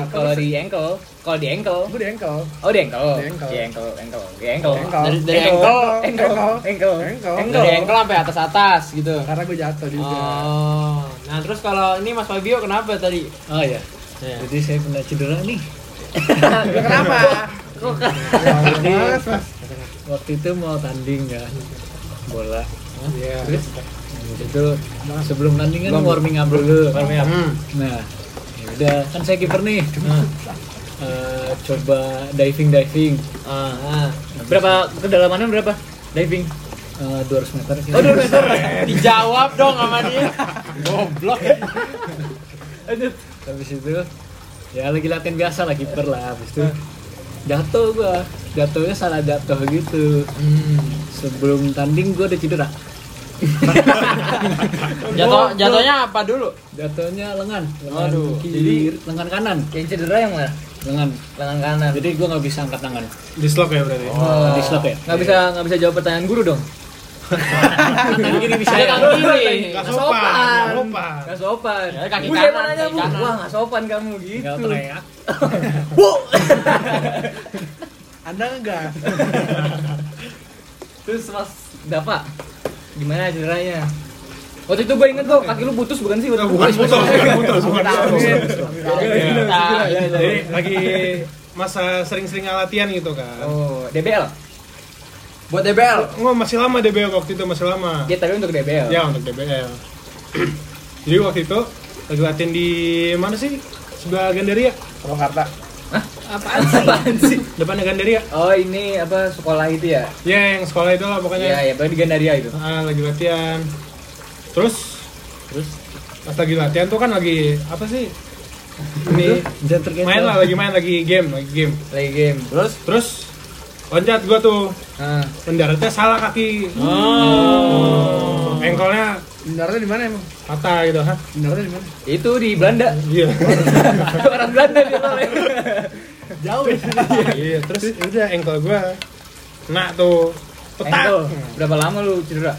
kalau di ankle, kalau di ankle. Gue di ankle. Oh di ankle. Di ankle, ankle, di ankle. Dari dari ankle, ankle, ankle, ankle. Dari ankle sampai atas atas gitu. Karena gue jatuh juga. Oh. Nah terus kalau ini Mas Fabio kenapa tadi? Oh iya. Jadi saya pernah cedera nih. Kenapa? Kok kan? Waktu itu mau tanding kan bola yeah. Terus itu sebelum tandingan warming up dulu. Warming up. Hmm. Nah, ya udah kan saya kiper nih. Nah, uh, coba diving diving. Uh, uh. Berapa kedalamannya berapa? Diving? Uh, dua ratus meter. Kira. Oh dua ratus meter. Dijawab dong sama dia. Goblok. Aduh. Habis itu ya lagi latihan biasa lah kiper lah. Habis itu jatuh gua. Jatuhnya salah jatuh gitu. Hmm. Sebelum tanding gua udah cedera. Jatuh jatuhnya apa dulu? Jatuhnya lengan. lengan Aduh. Kiri, jadi lengan kanan. Kayak cedera yang mana? Lengan. Lengan kanan. Jadi gua enggak bisa angkat tangan. Dislok ya berarti. Oh, dislok ya. Enggak bisa enggak bisa jawab pertanyaan guru dong. Tangan kiri bisa ya. Tangan kiri. Enggak sopan. Enggak sopan. Ya kaki kanan aja. Wah, enggak sopan kamu gitu. Enggak teriak. Bu. Anda enggak. Terus Mas Dafa gimana cederanya? Waktu itu gue inget tuh kaki lu putus bukan sih? Nah, bukan putus, putus bukan. Jadi lagi masa sering-sering latihan gitu kan. Oh, D B L. Buat D B L. Enggak, masih lama D B L waktu itu masih lama. Ya, tapi untuk D B L. Ya, untuk D B L. Jadi waktu itu lagi latihan di mana sih? Sebelah Gandaria, Purwakarta. Hah? Apaan sih? Apaan sih? Depannya Gandaria. Oh, ini apa sekolah itu ya? Ya, yang sekolah itu lah pokoknya. Iya, ya, pokoknya di Gandaria itu. Ah, lagi latihan. Terus terus pas lagi latihan tuh kan lagi apa sih? Ini main lah, lagi main lagi game, lagi game. Lagi game. Terus terus loncat gua tuh. Heeh. Mendaratnya salah kaki. Oh. Engkolnya benarnya di mana emang? Patah gitu, ha? Benarnya di mana? Itu di Belanda. Iya. Orang Belanda di Bali. Jauh di sini. Iya, terus udah engkel gua kena tuh. Petak. Berapa lama lu cedera?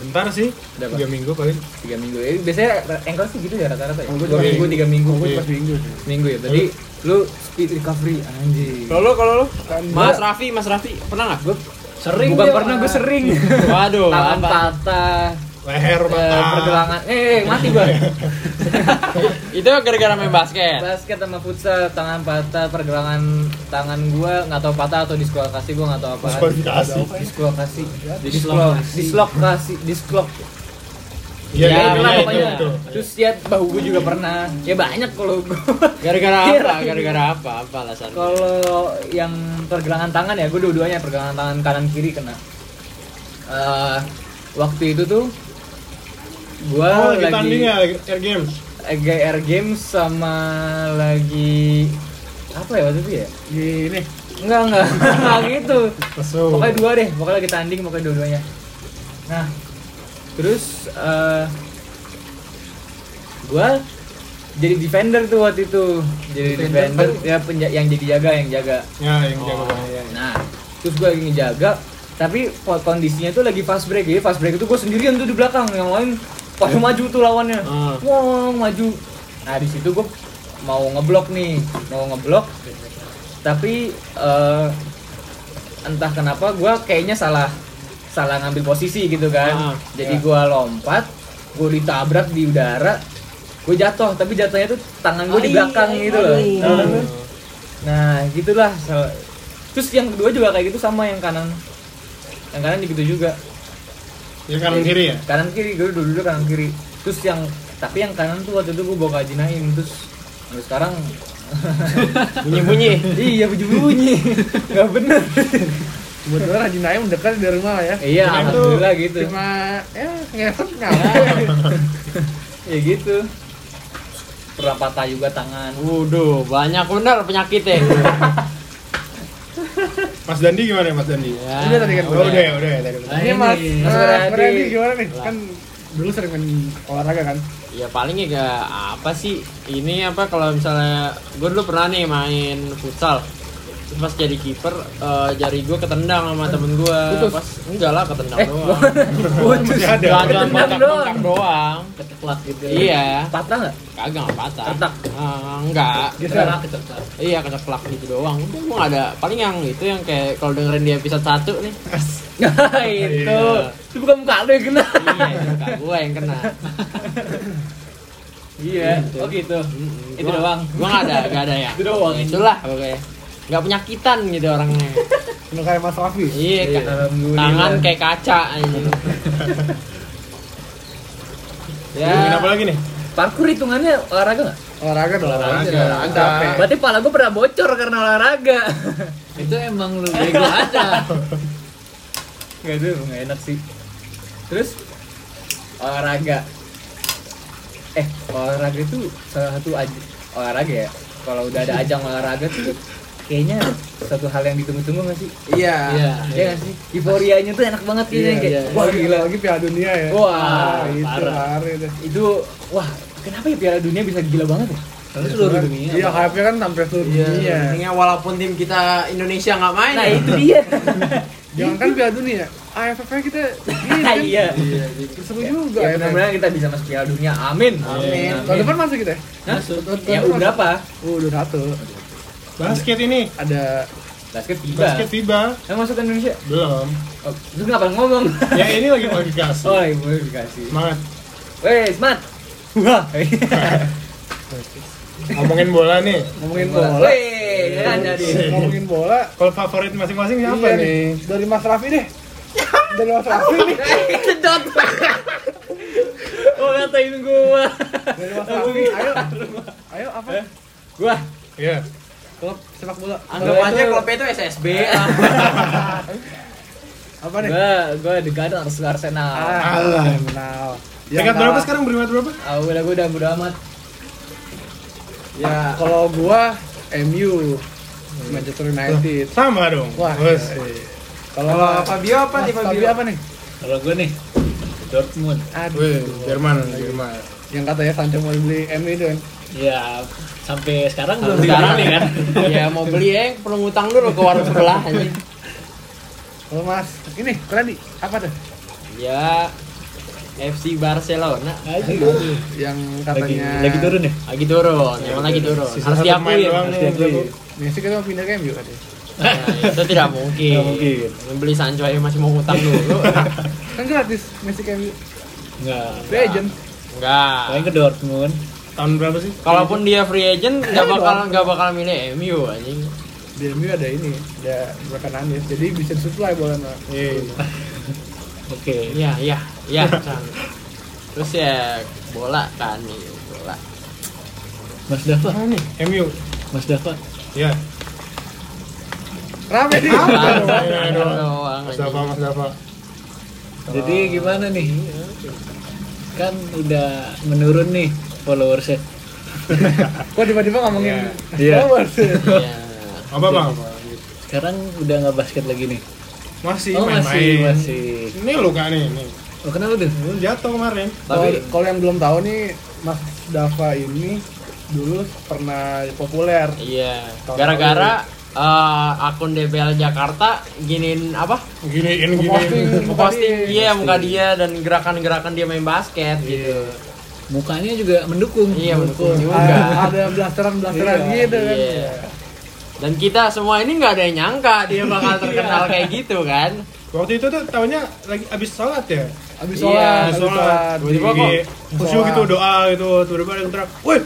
Bentar sih. Berapa? tiga minggu paling. tiga minggu. Ya, biasanya engkel sih gitu ya rata-rata ya. dua minggu, tiga minggu, empat minggu. Minggu ya. Tadi lu speed recovery anjing. Kalau lu kalau lu Mas Rafi, Mas Rafi pernah enggak? Gua sering. Bukan pernah, gua sering. Waduh. Tangan patah. Leher patah, pergelangan, eh mati gua. Itu gara-gara main basket. Basket sama futsal, tangan patah, pergelangan tangan gua nggak tahu patah atau dislokasi, gua nggak tahu apa. Dislokasi, dislokasi, dislokasi, dislok. Iya, pernah pokoknya. Terus lihat bahu gua juga pernah. Ya banyak kalau gua. Gara-gara apa? Gara-gara apa? Apa alasannya? Kalau yang pergelangan tangan ya, gua dua-duanya pergelangan tangan kanan kiri kena. Uh, waktu itu tuh gua oh, lagi tanding ya, Air Games. Air Games sama lagi apa ya waktu itu ya? Gini. Enggak, enggak. Enggak gitu. Pesu. Pokoknya dua deh, pokoknya lagi tanding, pokoknya dua-duanya. Nah, terus uh, gua jadi defender tuh waktu itu. Jadi defender, defender ya penja- yang jadi jaga, yang jaga. Ya, yang oh. jaga bahaya. Nah, terus gua lagi ngejaga, tapi kondisinya tuh lagi fast break ya. Fast break itu gue sendirian tuh di belakang, yang lain pas yeah. maju tuh lawannya uh. wow maju. Nah di situ gue mau ngeblok nih, mau ngeblok tapi uh, entah kenapa gue kayaknya salah salah ngambil posisi gitu kan. uh, jadi yeah. gue lompat, gue ditabrak di udara, gue jatuh, tapi jatuhnya tuh tangan gue di belakang gitu loh. uh. Nah gitulah. Terus yang kedua juga kayak gitu, sama yang kanan. Yang kanan gitu juga. Yang kanan kiri ya? Kanan kiri, gue dulu-dulu kanan kiri. Terus yang, tapi yang kanan tuh waktu itu gue bawa ke Ajinaim. Terus sampai sekarang bunyi-bunyi? Iya bunyi-bunyi. Gak bener. Kebetulan Ajinaim dekat dari rumah ya? Iya, alhamdulillah gitu. Cuma, ya ngeset ngapain. Ya gitu. Pernah patah juga tangan. Waduh, banyak bener penyakitnya. Mas Dandi gimana ya Mas Dandi? Ya, udah tadi kan udah udah ya, udah ya tadi. Ini Mas Mas Dandi gimana nih? Kan dulu sering main olahraga kan? Ya palingnya gak apa sih? Ini apa kalau misalnya gue dulu pernah nih main futsal. Pas jadi kiper uh, jari gue ketendang sama temen gue. Pas enggak lah ketendang eh, doang. Putus. Jalan bengkak-bengkak doang. Keteklak gitu. Iya. Patah enggak? Kagak enggak patah. Ketak. Uh, enggak. Keteklak keteklak. Iya, keteklak gitu doang. Udah gua enggak ada. Paling yang itu yang kayak kalau dengerin di episode satu nih. Itu. Itu bukan muka lu yang kena. Iya, muka gue yang kena. Iya. Oh gitu. Itu doang. Gua enggak ada, enggak ada ya. Itu doang. Itulah pokoknya. Gak penyakitan gitu orangnya. Kena kayak Mas Rafi. Iya, iya. Tangan kayak kaca anjing. Ya. Ini apa lagi nih? Parkur hitungannya olahraga enggak? Olahraga dong. Olahraga. olahraga. olahraga. Berarti pala gue pernah bocor karena olahraga. Itu emang lu bego aja. Enggak deh, enggak enak sih. Terus olahraga. Eh, olahraga itu salah satu aj- olahraga ya. Kalau udah ada ajang olahraga tuh kayaknya satu hal yang ditunggu-tunggu nggak sih? Iya. Iya ya, nggak sih? Euforianya tuh enak banget kayaknya. Iya, kayak, iya. Wah gila lagi Piala Dunia ya. Wah, wah itu hari itu. Itu wah kenapa ya Piala Dunia bisa gila banget ya? Karena seluruh dunia. Iya, hype-nya kan sampai seluruh iya, dunia. Intinya walaupun tim kita Indonesia nggak main. Nah ya. Itu dia. Jangan kan Piala Dunia, A F F kita gini kan? Iya. Seru juga. Ya mudah-mudahan kita bisa masuk Piala Dunia. Amin. Amin. Tahun depan masuk kita? Masuk. Ya udah berapa? Udah satu. Basket ini ada basket FIBA. Basket FIBA. Yang masuk ke Indonesia? Belum. Oh, itu kenapa ngomong? Ya ini lagi modifikasi. Oh, lagi modifikasi. Semangat. Wes, semangat. Wah. Ngomongin bola nih, ngomongin bola. Wih, kan jadi. Ngomongin bola. Kalau favorit masing-masing siapa iya, nih? Dari Mas Rafi deh. Dari Mas Rafi nih. Sedot. Oh, ngatain gua. Dari Mas Rafi, ayo. Ayo apa? Eh? Gua. Iya. Yeah. Klub sepak bola. Anggap aja klubnya itu S S B. Apa nih? Gua gua dekat Arsenal. Allah, Arsenal. Dekat berapa sekarang? Berapa berapa? Ah, udah gua udah bodo amat. Ya, kalau gua M U Manchester United. Sama dong. Wah. Ya. Kalau Fabio apa nih? Fabio apa nih? Kalau gua nih Dortmund. Aduh, Jerman, Jerman. Yang katanya Sancho mau beli M U itu kan. Ya, sampai sekarang belum sekarang nih kan. Ya mau beli ya, perlu ngutang dulu ke warung sebelah anjing. Kalau Mas, ini Kredi apa tuh? Ya F C Barcelona. Aduh, yang katanya lagi, lagi turun ya? Lagi turun, memang ya, lagi turun. Harus diakui. Messi kan mau pindah ke M U katanya. Nah, itu tidak mungkin. Tidak mungkin. Membeli Sancho aja masih mau ngutang dulu. Kan gratis Messi ke M U. Enggak. Free agent. Enggak. Main ke Dortmund. Tahun berapa sih? Kalaupun dia free agent enggak bakal enggak bakal milih M U anjing. Di M U ada ini, ada Rafiansyah. Jadi bisa supply bolanya. Iya. Oke, okay. ya, ya, ya, terus ya bola kan nih, bola. Mas Dafa nih, M U, Mas Dafa, ya. Rame nih. Mas Dafa, Mas Dafa. Jadi gimana nih? Kan udah menurun nih followersnya. Kok tiba-tiba ngomongin followers? Iya. Apa bang? Sekarang udah nggak basket lagi nih. Masih oh, main-main masih, masih. Ini luka nih ini. Oh, kenapa tuh? Jatuh kemarin. Tapi kalau yang belum tahu nih Mas Dafa ini dulu pernah populer. Iya. Gara-gara uh, akun D B L Jakarta giniin apa? Giniin giniin posting dia muka dia dan gerakan-gerakan dia main basket yeah. gitu. Mukanya juga mendukung. Iya, mendukung, mendukung juga. Ada blasteran-blasteran yeah. gitu kan. Yeah. Dan kita semua ini nggak ada yang nyangka dia bakal terkenal kayak gitu kan. Waktu itu tuh tahunnya lagi abis sholat ya. Abis sholat, iya, abis sholat. Tiba-tiba kok khusyuk gitu doa gitu. Tiba-tiba ada yang teriak, woi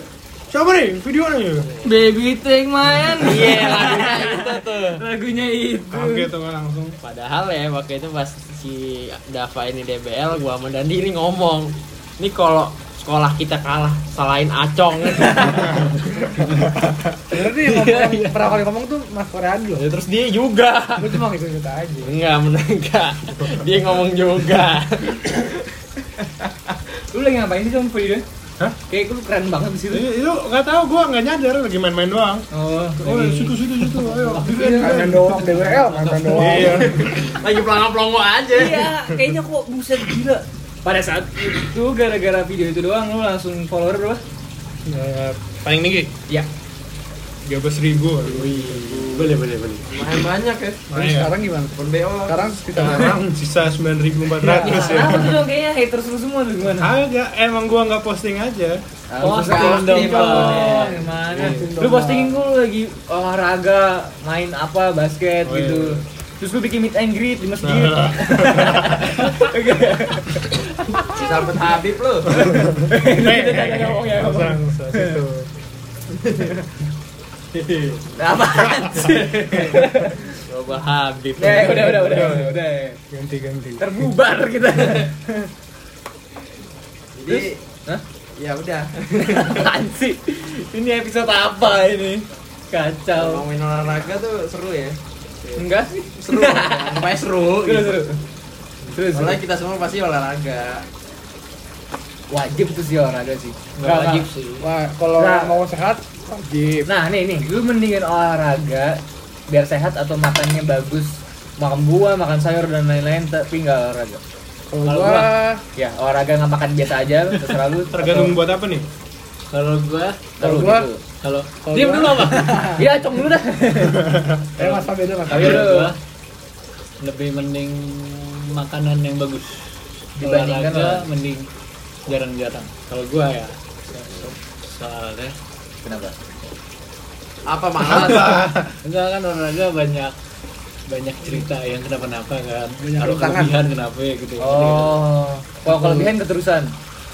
siapa nih videonya? Baby Tank main. Iya yeah, lagunya itu tuh. Lagunya itu. Kaget tuh langsung. Padahal ya waktu itu pas si Dafa ini D B L, gua sama Dandi ini ngomong. Ini kalau sekolah kita kalah selain Acong. Berarti yang pernah kali ngomong tuh Mas Korean dulu. Ya, terus dia juga. Gue cuma ngikut-ngikut aja. Enggak, enggak. Dia ngomong juga. Lu lagi ngapain sih cuma video? Hah? Kayak lu keren banget di situ. Itu enggak tahu gua enggak nyadar lagi main-main doang. Oh. Oh, situ-situ situ. Ayo. Main doang D W L, main doang. Iya. Lagi pelongo-pelongo aja. Iya, kayaknya kok buset gila. Pada saat itu gara-gara video itu doang lu langsung follower berapa? Ya, paling tinggi? Iya. tiga belas ribu. Wih, boleh boleh boleh. Lumayan banyak ya. Nah, sekarang gimana? Per B O. Sekarang sekitar sisa sembilan ribu empat ratus ya. Aku tuh kayaknya haters lu semua tuh gimana? Agak emang gua enggak posting aja. Posting dong. Gimana? Lu postingin gua lagi olahraga, main apa, basket oh, gitu. Iya. Terus gue bikin meet and greet di masjid. Sahabat Habib lu. Apaan sih? Coba Habib. Eh, udah, udah, udah, udah, udah. Ganti, ganti. Terbubar kita. Jadi, hah? Ya udah. Anjir. Ini episode apa ini? Kacau. Ngomongin olahraga tuh seru ya. Enggak sih, seru. Sampai seru. Gitu. Seru. Seru. Soalnya kita semua pasti olahraga. Wajib tuh sih olahraga sih. Enggak wajib sih. Wah, kalau nah, mau sehat wajib. Nah, nih nih, lu mendingan olahraga biar sehat atau makannya bagus, makan buah, makan sayur dan lain-lain, tapi enggak olahraga. Kalau gua ya olahraga enggak makan biasa aja, terserah lu. Tergantung atau... buat apa nih? Kalau gua, kalau gua kalau diam dulu apa? Ya, cong dulu dah. Eh, Mas Fabio dulu, Mas Fabio. Lebih mending makanan yang bagus dibandingkan olahraga, mending jarang-jarang. Kalau gua ya soalnya kenapa? Apa malas? Enggak kan olahraga banyak banyak cerita yang kenapa-napa kan. Kalau kelebihan kenapa ya gitu. Oh. Kalau kelebihan keterusan.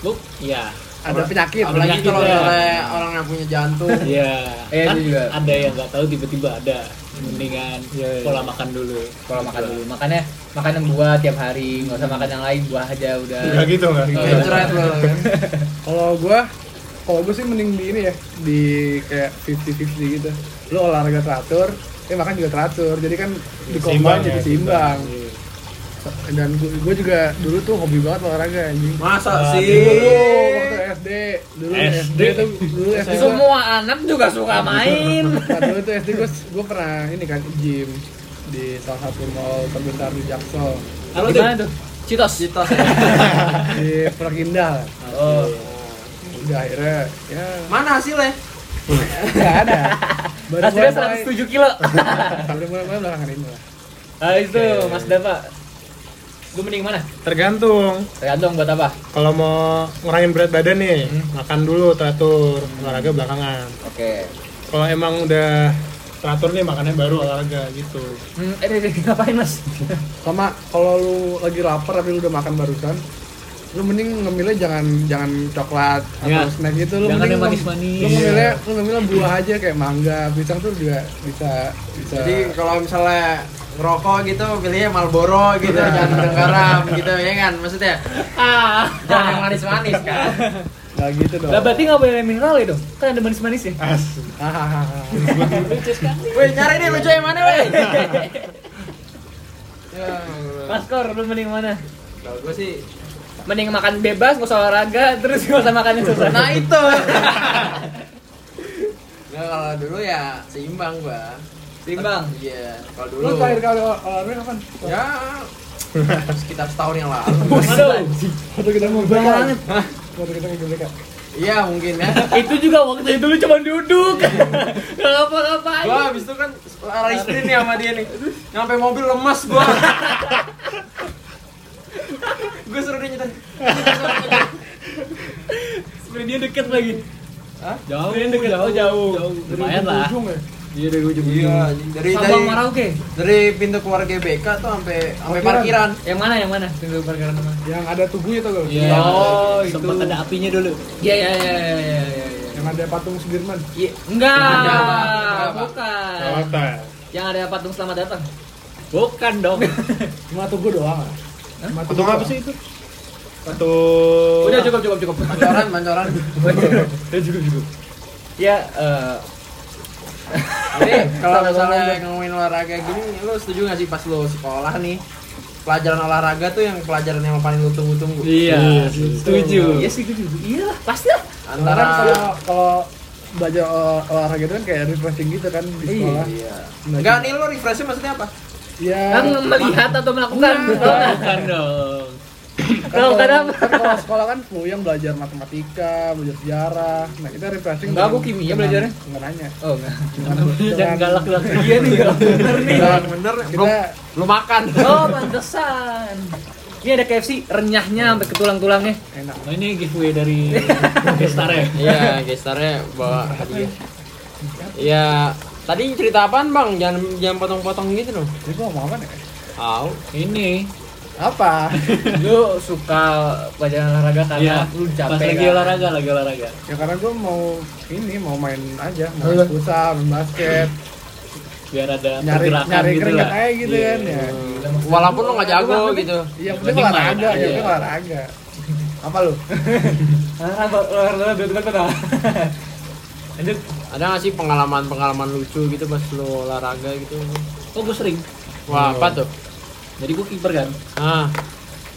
Bu, ya. Ada penyakit. Apalagi kalau orang yang punya jantung. Iya. Eh, kan juga. Ada yang enggak tahu tiba-tiba ada. Mendingan yeah, pola yeah. makan dulu. Pola makan dulu. Makannya makanan buah tiap hari, enggak usah makan yang lain, buah aja udah. Enggak gitu enggak. Cerah loh. Kalau gua Kalau gue sih mending di ini ya, di kayak fifty-fifty gitu. Lo olahraga teratur, ya makan juga teratur. Jadi kan di komba jadi seimbang. Dan gue juga dulu tuh hobi banget olahraga anjing. Masa nah, sih? Dulu waktu S D, dulu S D, S D tuh dulu S D semua gua, anak juga suka main. Dulu tuh S D gue gue pernah ini kan gym di salah satu mall terbesar di Jaksel. Di mana tuh? Citos, Citos. Di Perkindah. Oh. Udah akhirnya ya. Mana hasilnya? Enggak ada. Baru hasilnya seratus tujuh kilo. Baru mulai-mulai belakangan ini lah. Ah itu, okay. Mas Dafa. Gue mending mana? Tergantung. Tergantung buat apa? Kalau mau ngurangin berat badan nih, hmm. makan dulu teratur, hmm. olahraga belakangan. Oke. Okay. Kalau emang udah teratur nih makannya baru olahraga gitu. Hmm, eh, eh, eh ngapain Mas? Sama kalau lu lagi lapar tapi lu udah makan barusan, lu mending ngemilnya jangan jangan coklat ya, atau snack gitu, lu jangan mending manis-manis. Lu ngemilnya lu ngemilnya buah aja kayak mangga, pisang tuh juga bisa bisa. Jadi kalau misalnya ngerokok gitu pilihnya Marlboro gitu, nah, jangan garam gitu ya kan maksudnya. Ah, jangan yang manis-manis kan. Enggak gitu dong. Lah berarti enggak boleh mineral ya dong. Kan ada manis-manisnya. As. Ah. Lucu sekali. Woi, nyari nih lucu yang mana, woi? Ya. Mas Kor, lu mending mana? Kalau gua sih mending makan bebas, nggak usah olahraga, terus nggak usah makannya susah. Nah itu. Nah kalau dulu ya seimbang gua. Seimbang. Iya. Kalau dulu. Lu terakhir kali olahraga kapan? Ya sekitar setahun yang lalu. Waduh. Waktu kita mau berangkat. Hah? Waktu kita mau berangkat. Iya mungkin ya. Itu juga waktu itu lu cuma duduk. Gak apa-apain. Gua abis itu kan lari sprint nih sama dia nih. Nyampe mobil lemas gua. Gue suruh dia nyetir. Sebenernya dia deket lagi. Hah? Jauh, deket. Jauh, jauh, jauh. Lumayan lah. Iya dari ujung ujung. Iya, dari Sabang Merauke. Dari pintu keluar G B K tuh sampai sampai parkiran. Yang mana? Yang mana? Pintu parkiran mana? Yang ada tubuhnya tuh, Bang. Yeah. Oh, itu. Sempat ada apinya dulu. Iya, iya, iya, iya, iya. Yang ada patung Sudirman. Iya. Enggak. Enggak, bukan. Bukan. Yang ada patung Selamat Datang. Bukan dong. Cuma tubuh doang. Patung apa sih itu? Patung. Udah cukup cukup cukup. Mancoran mancoran. Udah cukup cukup. Ya. Uh... Jadi kalau misalnya ngomongin olahraga gini, lo setuju nggak sih pas lo sekolah nih pelajaran olahraga tuh yang pelajaran yang paling lo tunggu-tunggu? Iya. Setuju. Iya sih setuju. Iya pasti lah. Antara kalau belajar olahraga itu kan kayak refreshing gitu kan di sekolah. Iya. Enggak nih lo refreshing maksudnya apa? Ya, kan melihat atau melakukan bukan dong. Kalau kadang kalau sekolah kan lu yang belajar matematika, belajar sejarah. Nah, kita refreshing. Enggak, gua kimia belajarnya. Enggak nanya. Oh, enggak. Jangan galak-galak dia nih. Bener nih. Bener. Kita lu makan. Oh, pantesan. Ini ada K F C renyahnya sampai ke tulang-tulangnya. Enak. Oh, ini giveaway dari Gestare. Iya, Gestare bawa hadiah. Iya. Tadi cerita apaan bang? Jangan jangan potong-potong gitu dong. Ini gua mau apaan ya? Aw, oh, ini apa? Lu suka pelajaran olahraga karena ya, lu capek. Pas lagi kan? olahraga, lagi olahraga. Ya karena gua mau ini mau main aja, mau futsal, main basket. biar ada pergerakan nyari, nyari gitu lah. Kayak gitu yeah. Kan ya. Walaupun lo nggak jago gitu. gitu. Iya, penting olahraga, ya penting olahraga. Apa lu? Ah, olahraga dua-dua kenal. Lanjut, ada nggak sih pengalaman-pengalaman lucu gitu pas lo olahraga gitu? Oh, gue sering. Wah, oh. Apa tuh? Jadi gue kiper kan. Ah.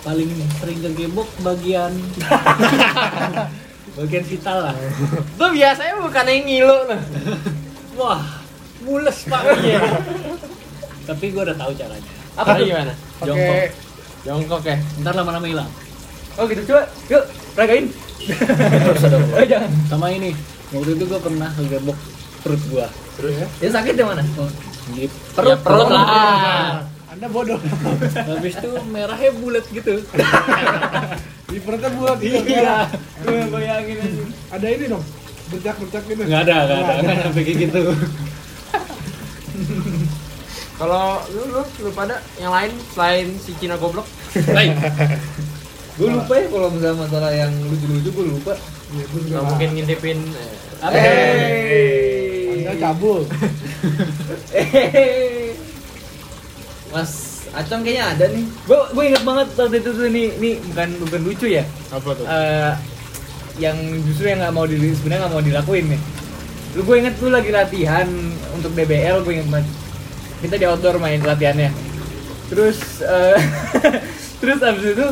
Paling sering kegebok bagian bagian vital lah. Itu biasanya bukan yang ngilu nah. Wah, mules Pak. Iya. Tapi gue udah tahu caranya. Apa tuh? Gimana? Jongkok. Jongkok ya. Ntar lama-lama hilang. Oh gitu, coba. Yuk, ragain. Terus ada apa? Jangan. Sama ini. Waktu itu gue pernah kegebok perut gue. Terus ya? Ya sakit di mana? Oh, di perut. Ya, perut lah. lah. Anda bodoh. Habis itu merahnya bulat gitu. Di perutnya bulat gitu. Iya. Gue bayangin aja. Ada ini dong. Bercak-bercak gitu. Enggak ada, enggak ada. Enggak sampai kayak gitu. Kalau lu lu lu pada yang lain selain si Cina goblok. Lain. Gue lupa ya kalau masalah yang lucu-lucu gue lupa. Ya, gue enggak mungkin ngintipin apa. Eh. Anda cabul. Eh. Mas Acong kayaknya ada nih. Gua gua inget banget waktu itu tuh nih, nih bukan bukan lucu ya. Apa tuh? Uh, yang justru yang nggak mau di sebenarnya nggak mau dilakuin nih. Lu gua inget lu lagi latihan untuk D B L, gua inget banget. Kita di outdoor main latihannya. Terus uh, terus abis itu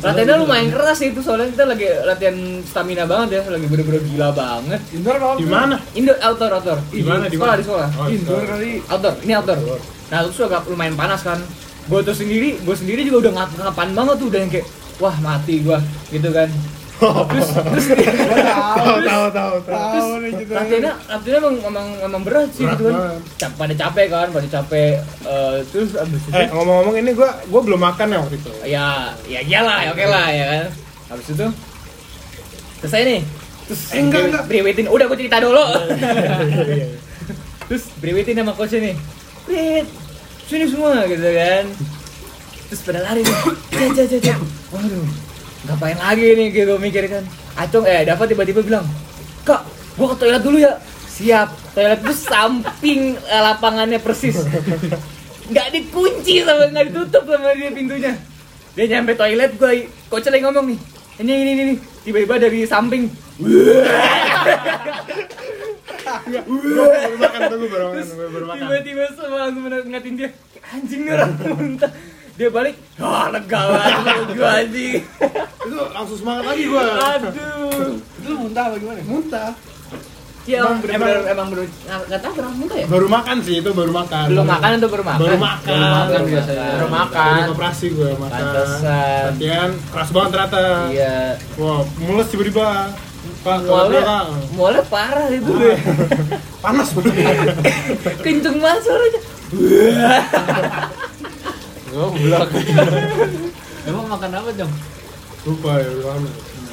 latihannya lumayan keras itu soalnya kita lagi latihan stamina banget ya, lagi bener-bener gila banget. Indoor kali? Di mana? Indoor outdoor outdoor. Di mana? Di sekolah di sekolah. Oh, indoor kali. Outdoor. Ini outdoor. outdoor. Nah terus agak lumayan panas kan, gue tuh sendiri, gue sendiri juga udah ngap-ngapan banget tuh, udah yang kayak, wah mati gue, gitu kan. Terus, terus, tahu, tahu, tahu, tahu. Latihannya, latihannya emang, emang, emang berat sih gitu kan. Pada capek kan, pada capek. Uh, terus abis itu. Eh ngomong-ngomong ini gue, gue belum makan ya waktu itu. Ya, ya iyalah, oke lah ya kan. Abis itu, selesai nih. Terus eh, enggak, enggak. Brewetin, udah gue cerita dulu. Terus brewetin sama coachnya nih. Prit, sini semua gitu kan. Terus pada lari nih, cek cek cek. Waduh, ngapain lagi nih gitu mikir kan. Acong, eh Dafa tiba-tiba bilang, kak, gua ke toilet dulu ya. Siap, toilet itu samping lapangannya persis. Gak dikunci sama, gak ditutup sama dia pintunya. Dia nyampe toilet, gua coach lagi ngomong nih, ini ini ini, tiba-tiba dari samping. Iya, gue baru makan tuh, gue baru makan, gue baru makan. Tiba-tiba semua langsung ngatin dia, anjing nih orang muntah. Dia balik, wah lega banget gue anjing. Itu langsung semangat lagi gue. Aduh. Itu muntah apa gimana? Muntah. Ya emang bener-bener, emang bener, gak tau pernah muntah ya? Baru makan sih, itu baru makan. Belum makan atau baru makan? Baru makan. Baru makan biasanya. Baru makan. Operasi gue makan. Pantesan. Latihan, keras banget ternyata. Iya. Wah, mules tiba-tiba. Mualnya, mualnya parah itu deh. Panas bener. Kenceng banget suaranya. Goblok. Emang makan apa, Jong? Lupa ya, lupa.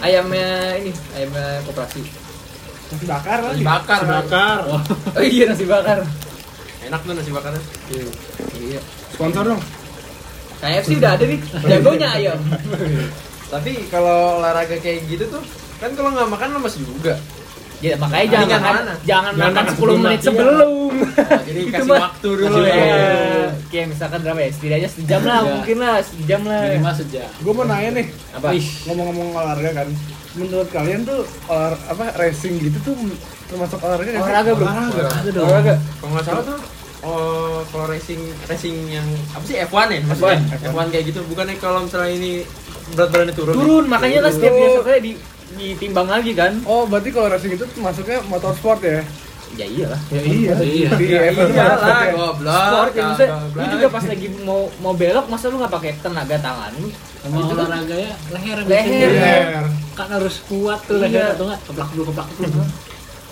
Ayamnya ini, ayamnya koperasi. Nasi bakar lagi. Nasi bakar, nasi bakar. Oh iya, nasi bakar. Enak tuh nasi bakarnya. Iya. Sponsor dong. K F C udah ada nih. Jagonya ayam. Tapi kalau olahraga kayak gitu tuh kan kalau nggak makan lemes juga. Ya makanya nah, jangan makan, jangan makan sepuluh menit sebelum. Oh, jadi kasih waktu dulu ya. Ya. Kayak misalkan berapa ya? Setidaknya sejam lah mungkin lah, sejam lah. Minimal sejam. Gue mau nanya nih. Apa? Ngomong-ngomong olahraga kan. Menurut kalian tuh olah, apa racing gitu tuh termasuk olahraga nggak? Olahraga bro. Olahraga dong. Olahraga. Kalau nggak salah tuh, oh kalau racing racing yang apa sih F satu ya? Maksudnya F satu kayak gitu. Bukannya kalau misalnya ini berat badannya turun? Turun. Makanya lah setiap biasanya di ditimbang lagi kan. Oh, berarti kalau racing itu masuknya motorsport ya? Ya iyalah. Ya iya. Iya. Iyalah, goblok. Sport kan. Lu juga pas lagi mau mau belok masa lu enggak pakai tenaga tangan lu? Itu olahraganya leher. Leher. Kan harus kuat tuh leher atau enggak keplak dulu keplak dulu.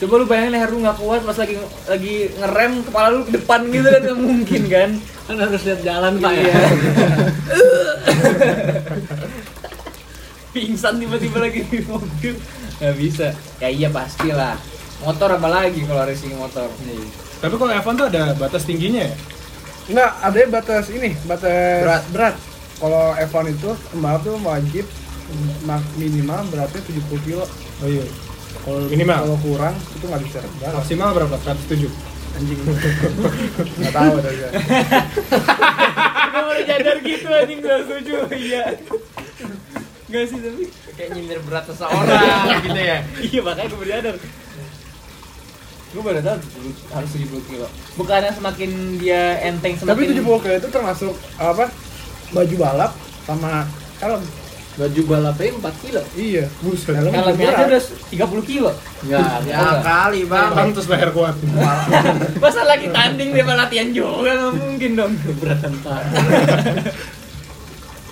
Coba lu bayangin leher lu enggak kuat pas lagi lagi ngerem kepala lu ke depan gitu kan enggak mungkin kan. Kan harus lihat jalan Pak ya. Pingsan tiba-tiba lagi di mobil. Gak bisa. Ya iya pastilah. Motor apa lagi kalau racing motor. Iya. Tapi kalau F satu tuh ada batas tingginya ya? Enggak, ada batas ini, batas berat. berat. Kalau F satu itu pembalap tuh wajib minimal beratnya tujuh puluh kilo. Oh iya. Kalau minimal kalau kurang itu enggak bisa. Maksimal berapa? seratus tujuh. anjing. Nggak tahu dah ya. Gue baru nyadar gitu anjing, gak setuju. Iya. Nggak sih, tapi kayak nyindir berat seseorang gitu ya. Iya, makanya gue baru nyadar. Gue baru nyadar harus tujuh puluh kilo. Bukannya semakin dia enteng semakin. Tapi tujuh puluh kilo itu termasuk apa? Baju balap sama helm. Baju balapnya empat kilo. Iya, buset. Helmnya aja udah tiga puluh kilo. Enggak, enggak kali, Bang. Pantes leher kuat. Masa lagi tanding dia latihan juga, enggak mungkin dong keberatan parah.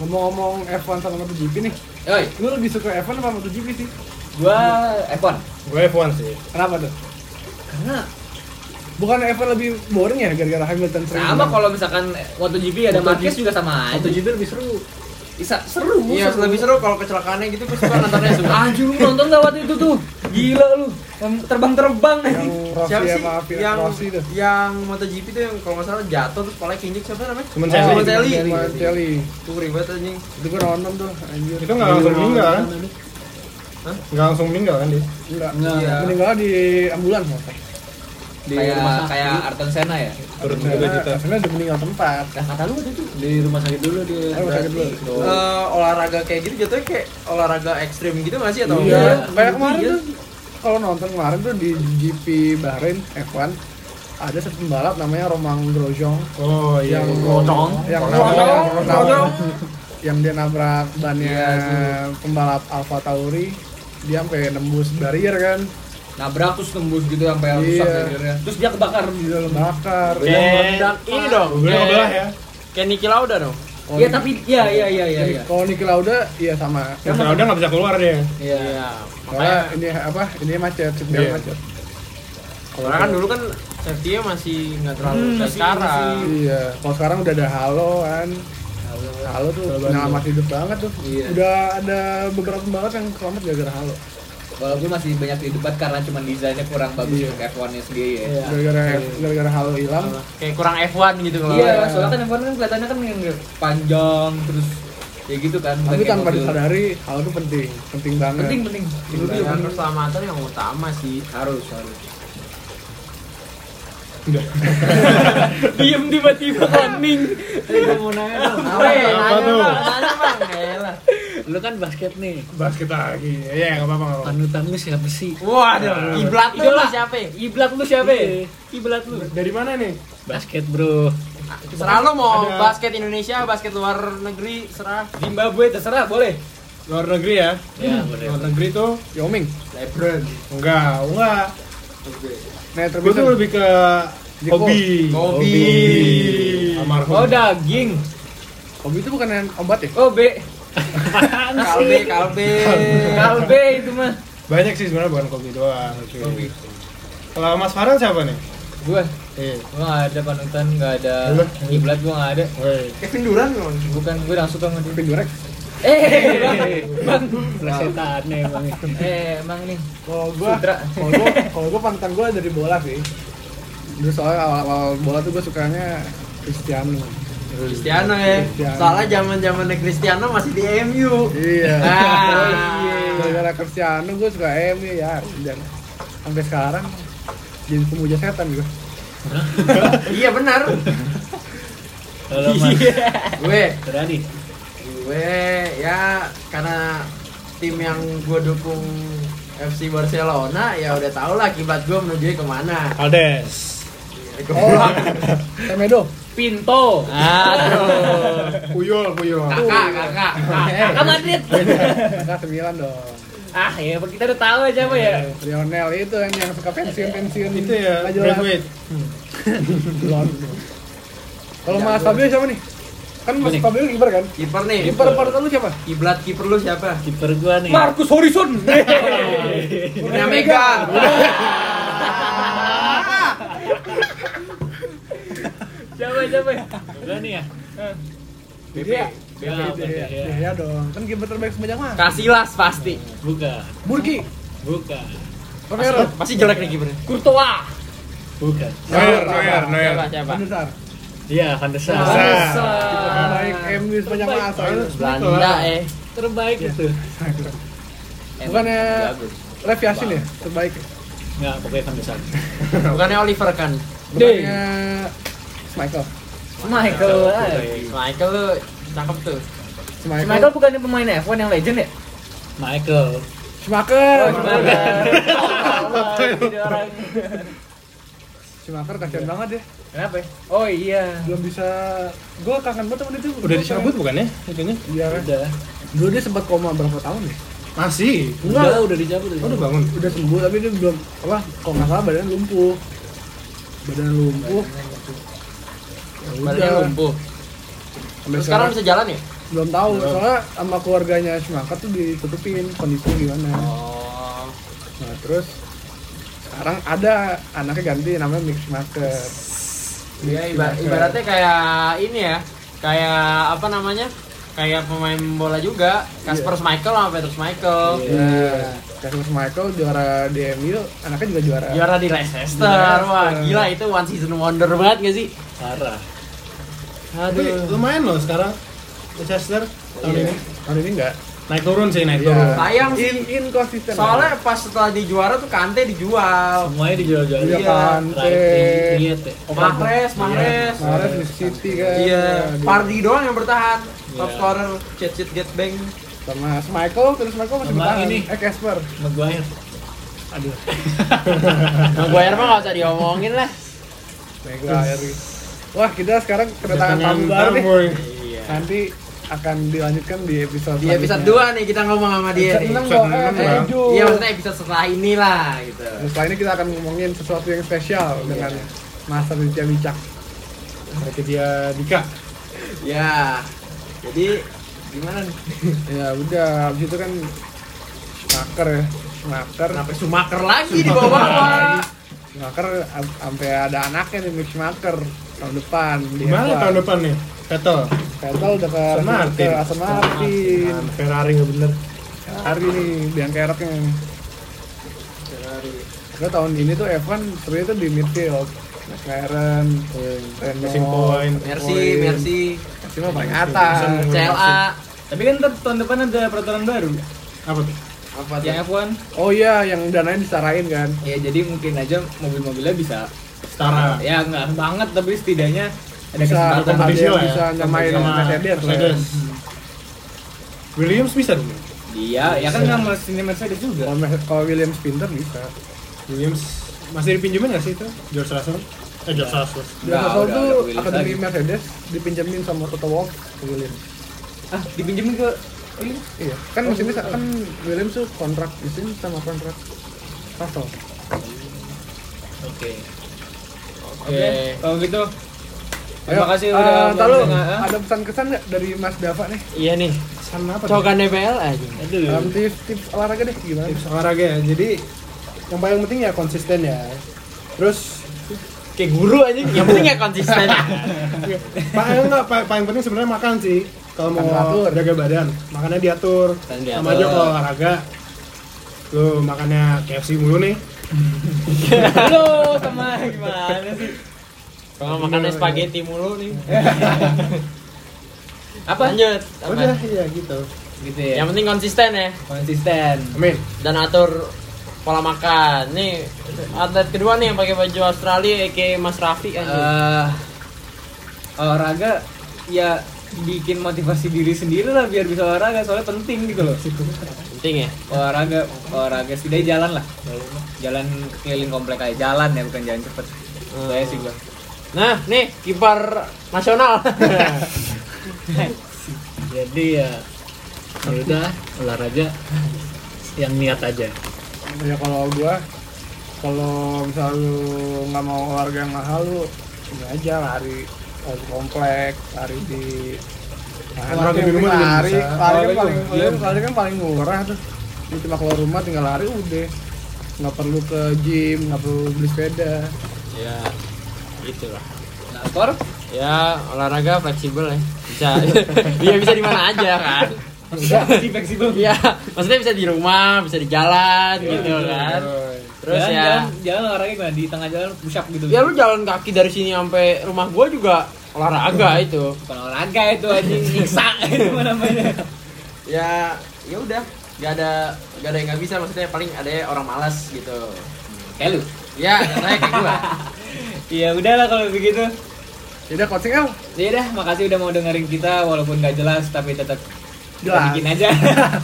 Ngomong-ngomong F satu sama MotoGP nih. Oi, lu lebih suka F satu apa MotoGP sih? Gua F satu. Gua F satu sih. Kenapa tuh? Karena bukan F satu lebih boring ya gara-gara Hamilton sering. Sama kalau misalkan MotoGP ada Marquez juga sama aja. MotoGP lebih seru. Bisa seru, iya seru. Lebih seru kalau kecelakaannya gitu, gue suka nontonnya suka. Anjir, lu nonton gak waktu itu tuh? Gila lu, yang terbang-terbang yang Rafi siapa sih? Rafi, yang, Rafi yang, yang MotoGP tuh yang kalau gak salah jatuh terus palanya kinjek, siapa namanya? Moncelli. Moncelli itu ribet anjing, itu gue nonton tuh anjir. Itu gak langsung meninggal kan? Hah? Gak langsung meninggal kan dia? Enggak, meninggal di ambulans maksudnya di kayak, rumah sakit kayak Ayrton Senna ya? Turun juga juta Senna udah meninggal tempat nah, kata lu ada tuh di rumah sakit dulu di eh, rumah sakit dulu oh. uh, olahraga kayak gitu jatuhnya kayak olahraga ekstrim gitu gak sih? Atau iya kayak kemarin iya. Tuh kalau nonton kemarin tuh di G P Bahrain F satu ada satu pembalap namanya Romain Grosjean oh iya yang Chong yang Chong yang dia nabrak bannya yeah, pembalap Alfa Tauri dia sampai nembus barrier kan nabrak terus tembus gitu sampai rusak akhirnya. Terus dia kebakar di dalam bakar. Meledak. Ini dong. Belah ya. Kayak Niki Lauda dong. Iya oh, tapi iya iya iya iya. Ya. Kalau Niki Lauda iya sama. Niki ya, Lauda enggak bisa keluar dia. Iya. Ya. Makanya ini apa? Ini macet, cep yeah. macet. Karena kan dulu kan safety-nya masih enggak terlalu hmm, kayak sekarang. Iya. Kalau sekarang udah ada halo kan. Halo, halo tuh penyelamat hidup banget tuh. Iya. Udah ada beberapa pembalap yang selamat gara-gara halo. Walaupun masih banyak didebat karena cuma desainnya kurang bagus untuk yeah. F satu-nya sendiri ya. Yeah. Gara-gara F, gara-gara halo hilang, kayak kurang F satu gitu kalau. Iya, yeah, soalnya kan F satu kan kelihatannya kan yang panjang terus ya gitu kan. Tapi tanpa disadari halo itu penting, penting banget. Penting, penting. Itu juga keselamatan yang utama sih, harus harus. Diam tiba-tiba koning. Saya mau nanya. Apa tuh? Nanya, lu kan basket nih. Basket lagi. Ya enggak apa-apa. Panutan lu siapa sih? Waduh, iblat lu siapa? Iblat lu siapa? Iblat lu. Dari mana nih? Basket, Bro. Serah lu mau basket Indonesia, basket luar negeri, serah. Zimbabwe terserah, boleh. Luar negeri ya? Ya, boleh. Luar negeri tuh Yoming. Lebron. Enggak, enggak. Nah, terus itu lebih ke hobi. Hobi. Almarhum. Oh, daging. Hobi itu bukan obat ya? Oh, B. Kalbe, kalbe, kalbe itu mah. Banyak sih sebenarnya bukan kopi doang. Kopi. Kalau Mas Farhan siapa nih? Gue. Iya. Gue nggak ada panutan, nggak ada iblat gue nggak ada. Kevin Durant loh. Bukan gue langsung suka sama Kevin Durant. Eh, bang. Setan emang. Eh, emang nih. Kalau gue, kalau gue, kalau gue panutan gue dari bola sih. Dulu soalnya awal-awal bola tuh gue sukanya Cristiano. Cristiano ya, soalnya zaman-zamannya Cristiano masih di M U. Iya. Gara-gara Cristiano gue suka M U ya, dan sampai sekarang jadi pemuja setan gue. Iya benar. Halo Mas. Gue berani. Gue ya karena tim yang gue dukung F C Barcelona ya udah tau lah kiblat gue menuju kemana. Aldes. Oh, Semedo. Pinto. Aduh. Puyol, puyol. Kakak, kakak. Kakak Madrid. Kakak sembilan dong. Ah, ya kita udah tahu aja apa ya. Lionel itu yang yang suka pensiun-pensiun itu ya. Graduate. Kalau Mas Fabio siapa nih? Kan Mas Fabio kiper kan? Kiper nih. Kiper panutan lu siapa? Kiblat kiper lu siapa? Kiper gua nih. Marcus Horizon. Punya Mega. Siapa-siapa ya? Udah nih ya? B P ya? Ya dong, kan game terbaik sebanyak mah Casillas pasti bukan Burki? Bukan Romero? Pasti jelek nih gibernya Courtois? Bukan Neuer, Neuer, Neuer siapa? Vandesar? Iya, Vandesar terbaik M W sebanyak mah Belanda eh terbaik itu bukannya Rafiansyah ya? Terbaik? Enggak, pokoknya Vandesar bukannya Oliver kan? Bukannya Schmeichel. Schmeichel Schmeichel lu cakep tuh. Schmeichel bukannya pemain F satu yang legend ya? Michael Schumacher. Oh, Schumacher. Schumacher kasihan banget deh. Kenapa ya? Oh iya. Belum bisa. Gue kangen banget temen itu. Udah diserobot bukan ya? Kayaknya. Iya kan? Udah. Dulu dia sempat koma berapa tahun deh? Masih. Enggak. Udah, udah dicabut. Oh, udah bangun. Udah sembuh tapi dia belum apa? Kalau nggak salah badan lumpuh. Badan lumpuh. Badannya lumpuh. Terus sekarang bisa jalan ya? Belum tahu, belum. Soalnya sama keluarganya Schumacher tuh ditutupin kondisinya gimana. Oh. Nah terus sekarang ada anaknya ganti namanya Mick Schumacher. Iya ibar- ibaratnya kayak ini ya, kayak apa namanya, kayak pemain bola juga. Kasper yeah. Schmeichel sama Peter Schmeichel. Iya. Yeah. Yeah. Kasper Schmeichel juara di M U, anaknya juga juara. Juara di Leicester. Juara. Wah gila itu one season wonder banget nggak sih? Parah. Aduh. Tapi lumayan loh sekarang. Manchester tahun yeah. ini tahun ini enggak naik turun sih naik yeah. turun sayang sih inkonsisten soalnya ya. Pas setelah di juara tuh Kante dijual semuanya dijual jual iya Kante Mahrez Mahrez Mahrez di City kan iya yeah. Pardi doang yang bertahan yeah. Top scorer Chit Chit Get Bang sama Michael terus Michael masih sama bertahan ini. Eh Casper Maguire aduh Maguire mah nggak usah diomongin lah Maguire wah kita sekarang kedatangan tamu baru nih. Nanti akan dilanjutkan di episode di episode dua nih kita ngomong sama dia episode enam iya maksudnya episode setelah inilah gitu. Setelah ini kita akan ngomongin sesuatu yang spesial yeah. dengan Mas Raditya Wicak berarti dia Dika ya jadi gimana nih? Ya udah abis itu kan Schumacher ya Schumacher sampai Schumacher lagi di bawah-bawah Schumacher sampai ada anaknya nih Mick Schumacher tahun depan gimana tahun depan nih? Vettel Vettel udah ke Martin. Aston Martin Ferrari gak bener Ferrari nih, biang kereknya Ferrari karena tahun ini tuh F satu sebenernya tuh di midfield McLaren, Renault, Mercy, Mercy Mercy mah paling atas C L A tapi kan tahun depan ada peraturan baru apa tuh? Apa tuh? Yang F satu oh iya, yang dananya disarain kan ya jadi mungkin aja mobil-mobilnya bisa setara ya gak banget tapi setidaknya ada kesempatan kompetisi lah bisa nyamain sama Mercedes ya. Williams bisa dong? Iya, ya kan nggak mesinnya Mercedes juga kalau Williams pinter bisa Williams masih dipinjemin nggak sih itu? George Russell? eh George Russell George Russell tuh akademi Mercedes dipinjemin sama Toto Wolff ke Williams ah, dipinjemin ke Williams? Iya, kan mesinnya kan Williams tuh kontrak mesin sama kontrak Russell oke oke, kalau gitu terima kasih uh, udah ngomong uh, ada pesan-kesan gak dari Mas Dafa nih? Iya nih pesan apa? Cowokan D B L aja um, tips, tips olahraga deh gimana? Tips olahraga ya, jadi yang paling penting ya konsisten ya terus kayak guru aja, yang penting ya konsisten paling enggak, paling penting sebenarnya makan sih kalau mau atur. Jaga badan, makannya diatur sama aja kalau olahraga lu makannya K F C mulu nih lu sama gimana sih? Kalau oh, makan spaghetti mulu nih. Apa? Lanjut. Udah, iya gitu. Gitu ya. Yang penting konsisten ya. Konsisten. Amin. Dan atur pola makan. Nih atlet kedua nih yang pakai baju Australia kayak Mas Rafi aja. Uh, olahraga ya bikin motivasi diri sendiri lah biar bisa olahraga soalnya penting gitu loh. Penting ya. Olahraga, olahraga setidaknya jalan lah. Jalan keliling komplek aja jalan ya bukan jalan cepet. Uh. Saya sih gua. Nah, nih kiper nasional. Jadi ya, ya udah olahraga yang niat aja. Ya kalau gua, kalau misal lu nggak mau olahraga yang mahal, lu ini aja lari, lari komplek, lari di. Nah, lari, lari, lari kan paling, lari kan paling murah tuh. Cuma keluar rumah tinggal lari udah, nggak perlu ke gym, nggak perlu beli sepeda. Ya. Itulah. Nah, skor? Ya, olahraga fleksibel ya. Bisa. Dia bisa di mana aja kan. Bisa fleksibel. Iya, maksudnya bisa di rumah, bisa di jalan yeah, gitu yeah, kan. Yeah. Terus jalan, ya jalan, jalan olahraga gimana? Di tengah jalan push up gitu. Ya lu jalan kaki dari sini sampai rumah gua juga olahraga itu. Bukan olahraga itu anjing, nyiksa itu namanya. Ya, ya udah. Enggak ada enggak ada yang enggak bisa maksudnya paling ada orang malas gitu. Kayak lu. Ya, saya kayak gua. Iya udahlah kalau begitu. Yaudah coaching El. Yaudah makasih udah mau dengerin kita walaupun gak jelas tapi tetap jelas. Bikin aja.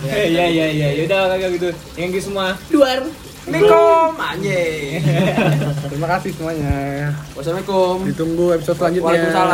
Iya iya iya. Yaudah kalau gitu. Yang gitu semua. Duar. Assalamualaikum anjing. Terima kasih semuanya. Wassalamualaikum. Ditunggu episode selanjutnya. Waalaikumsalam.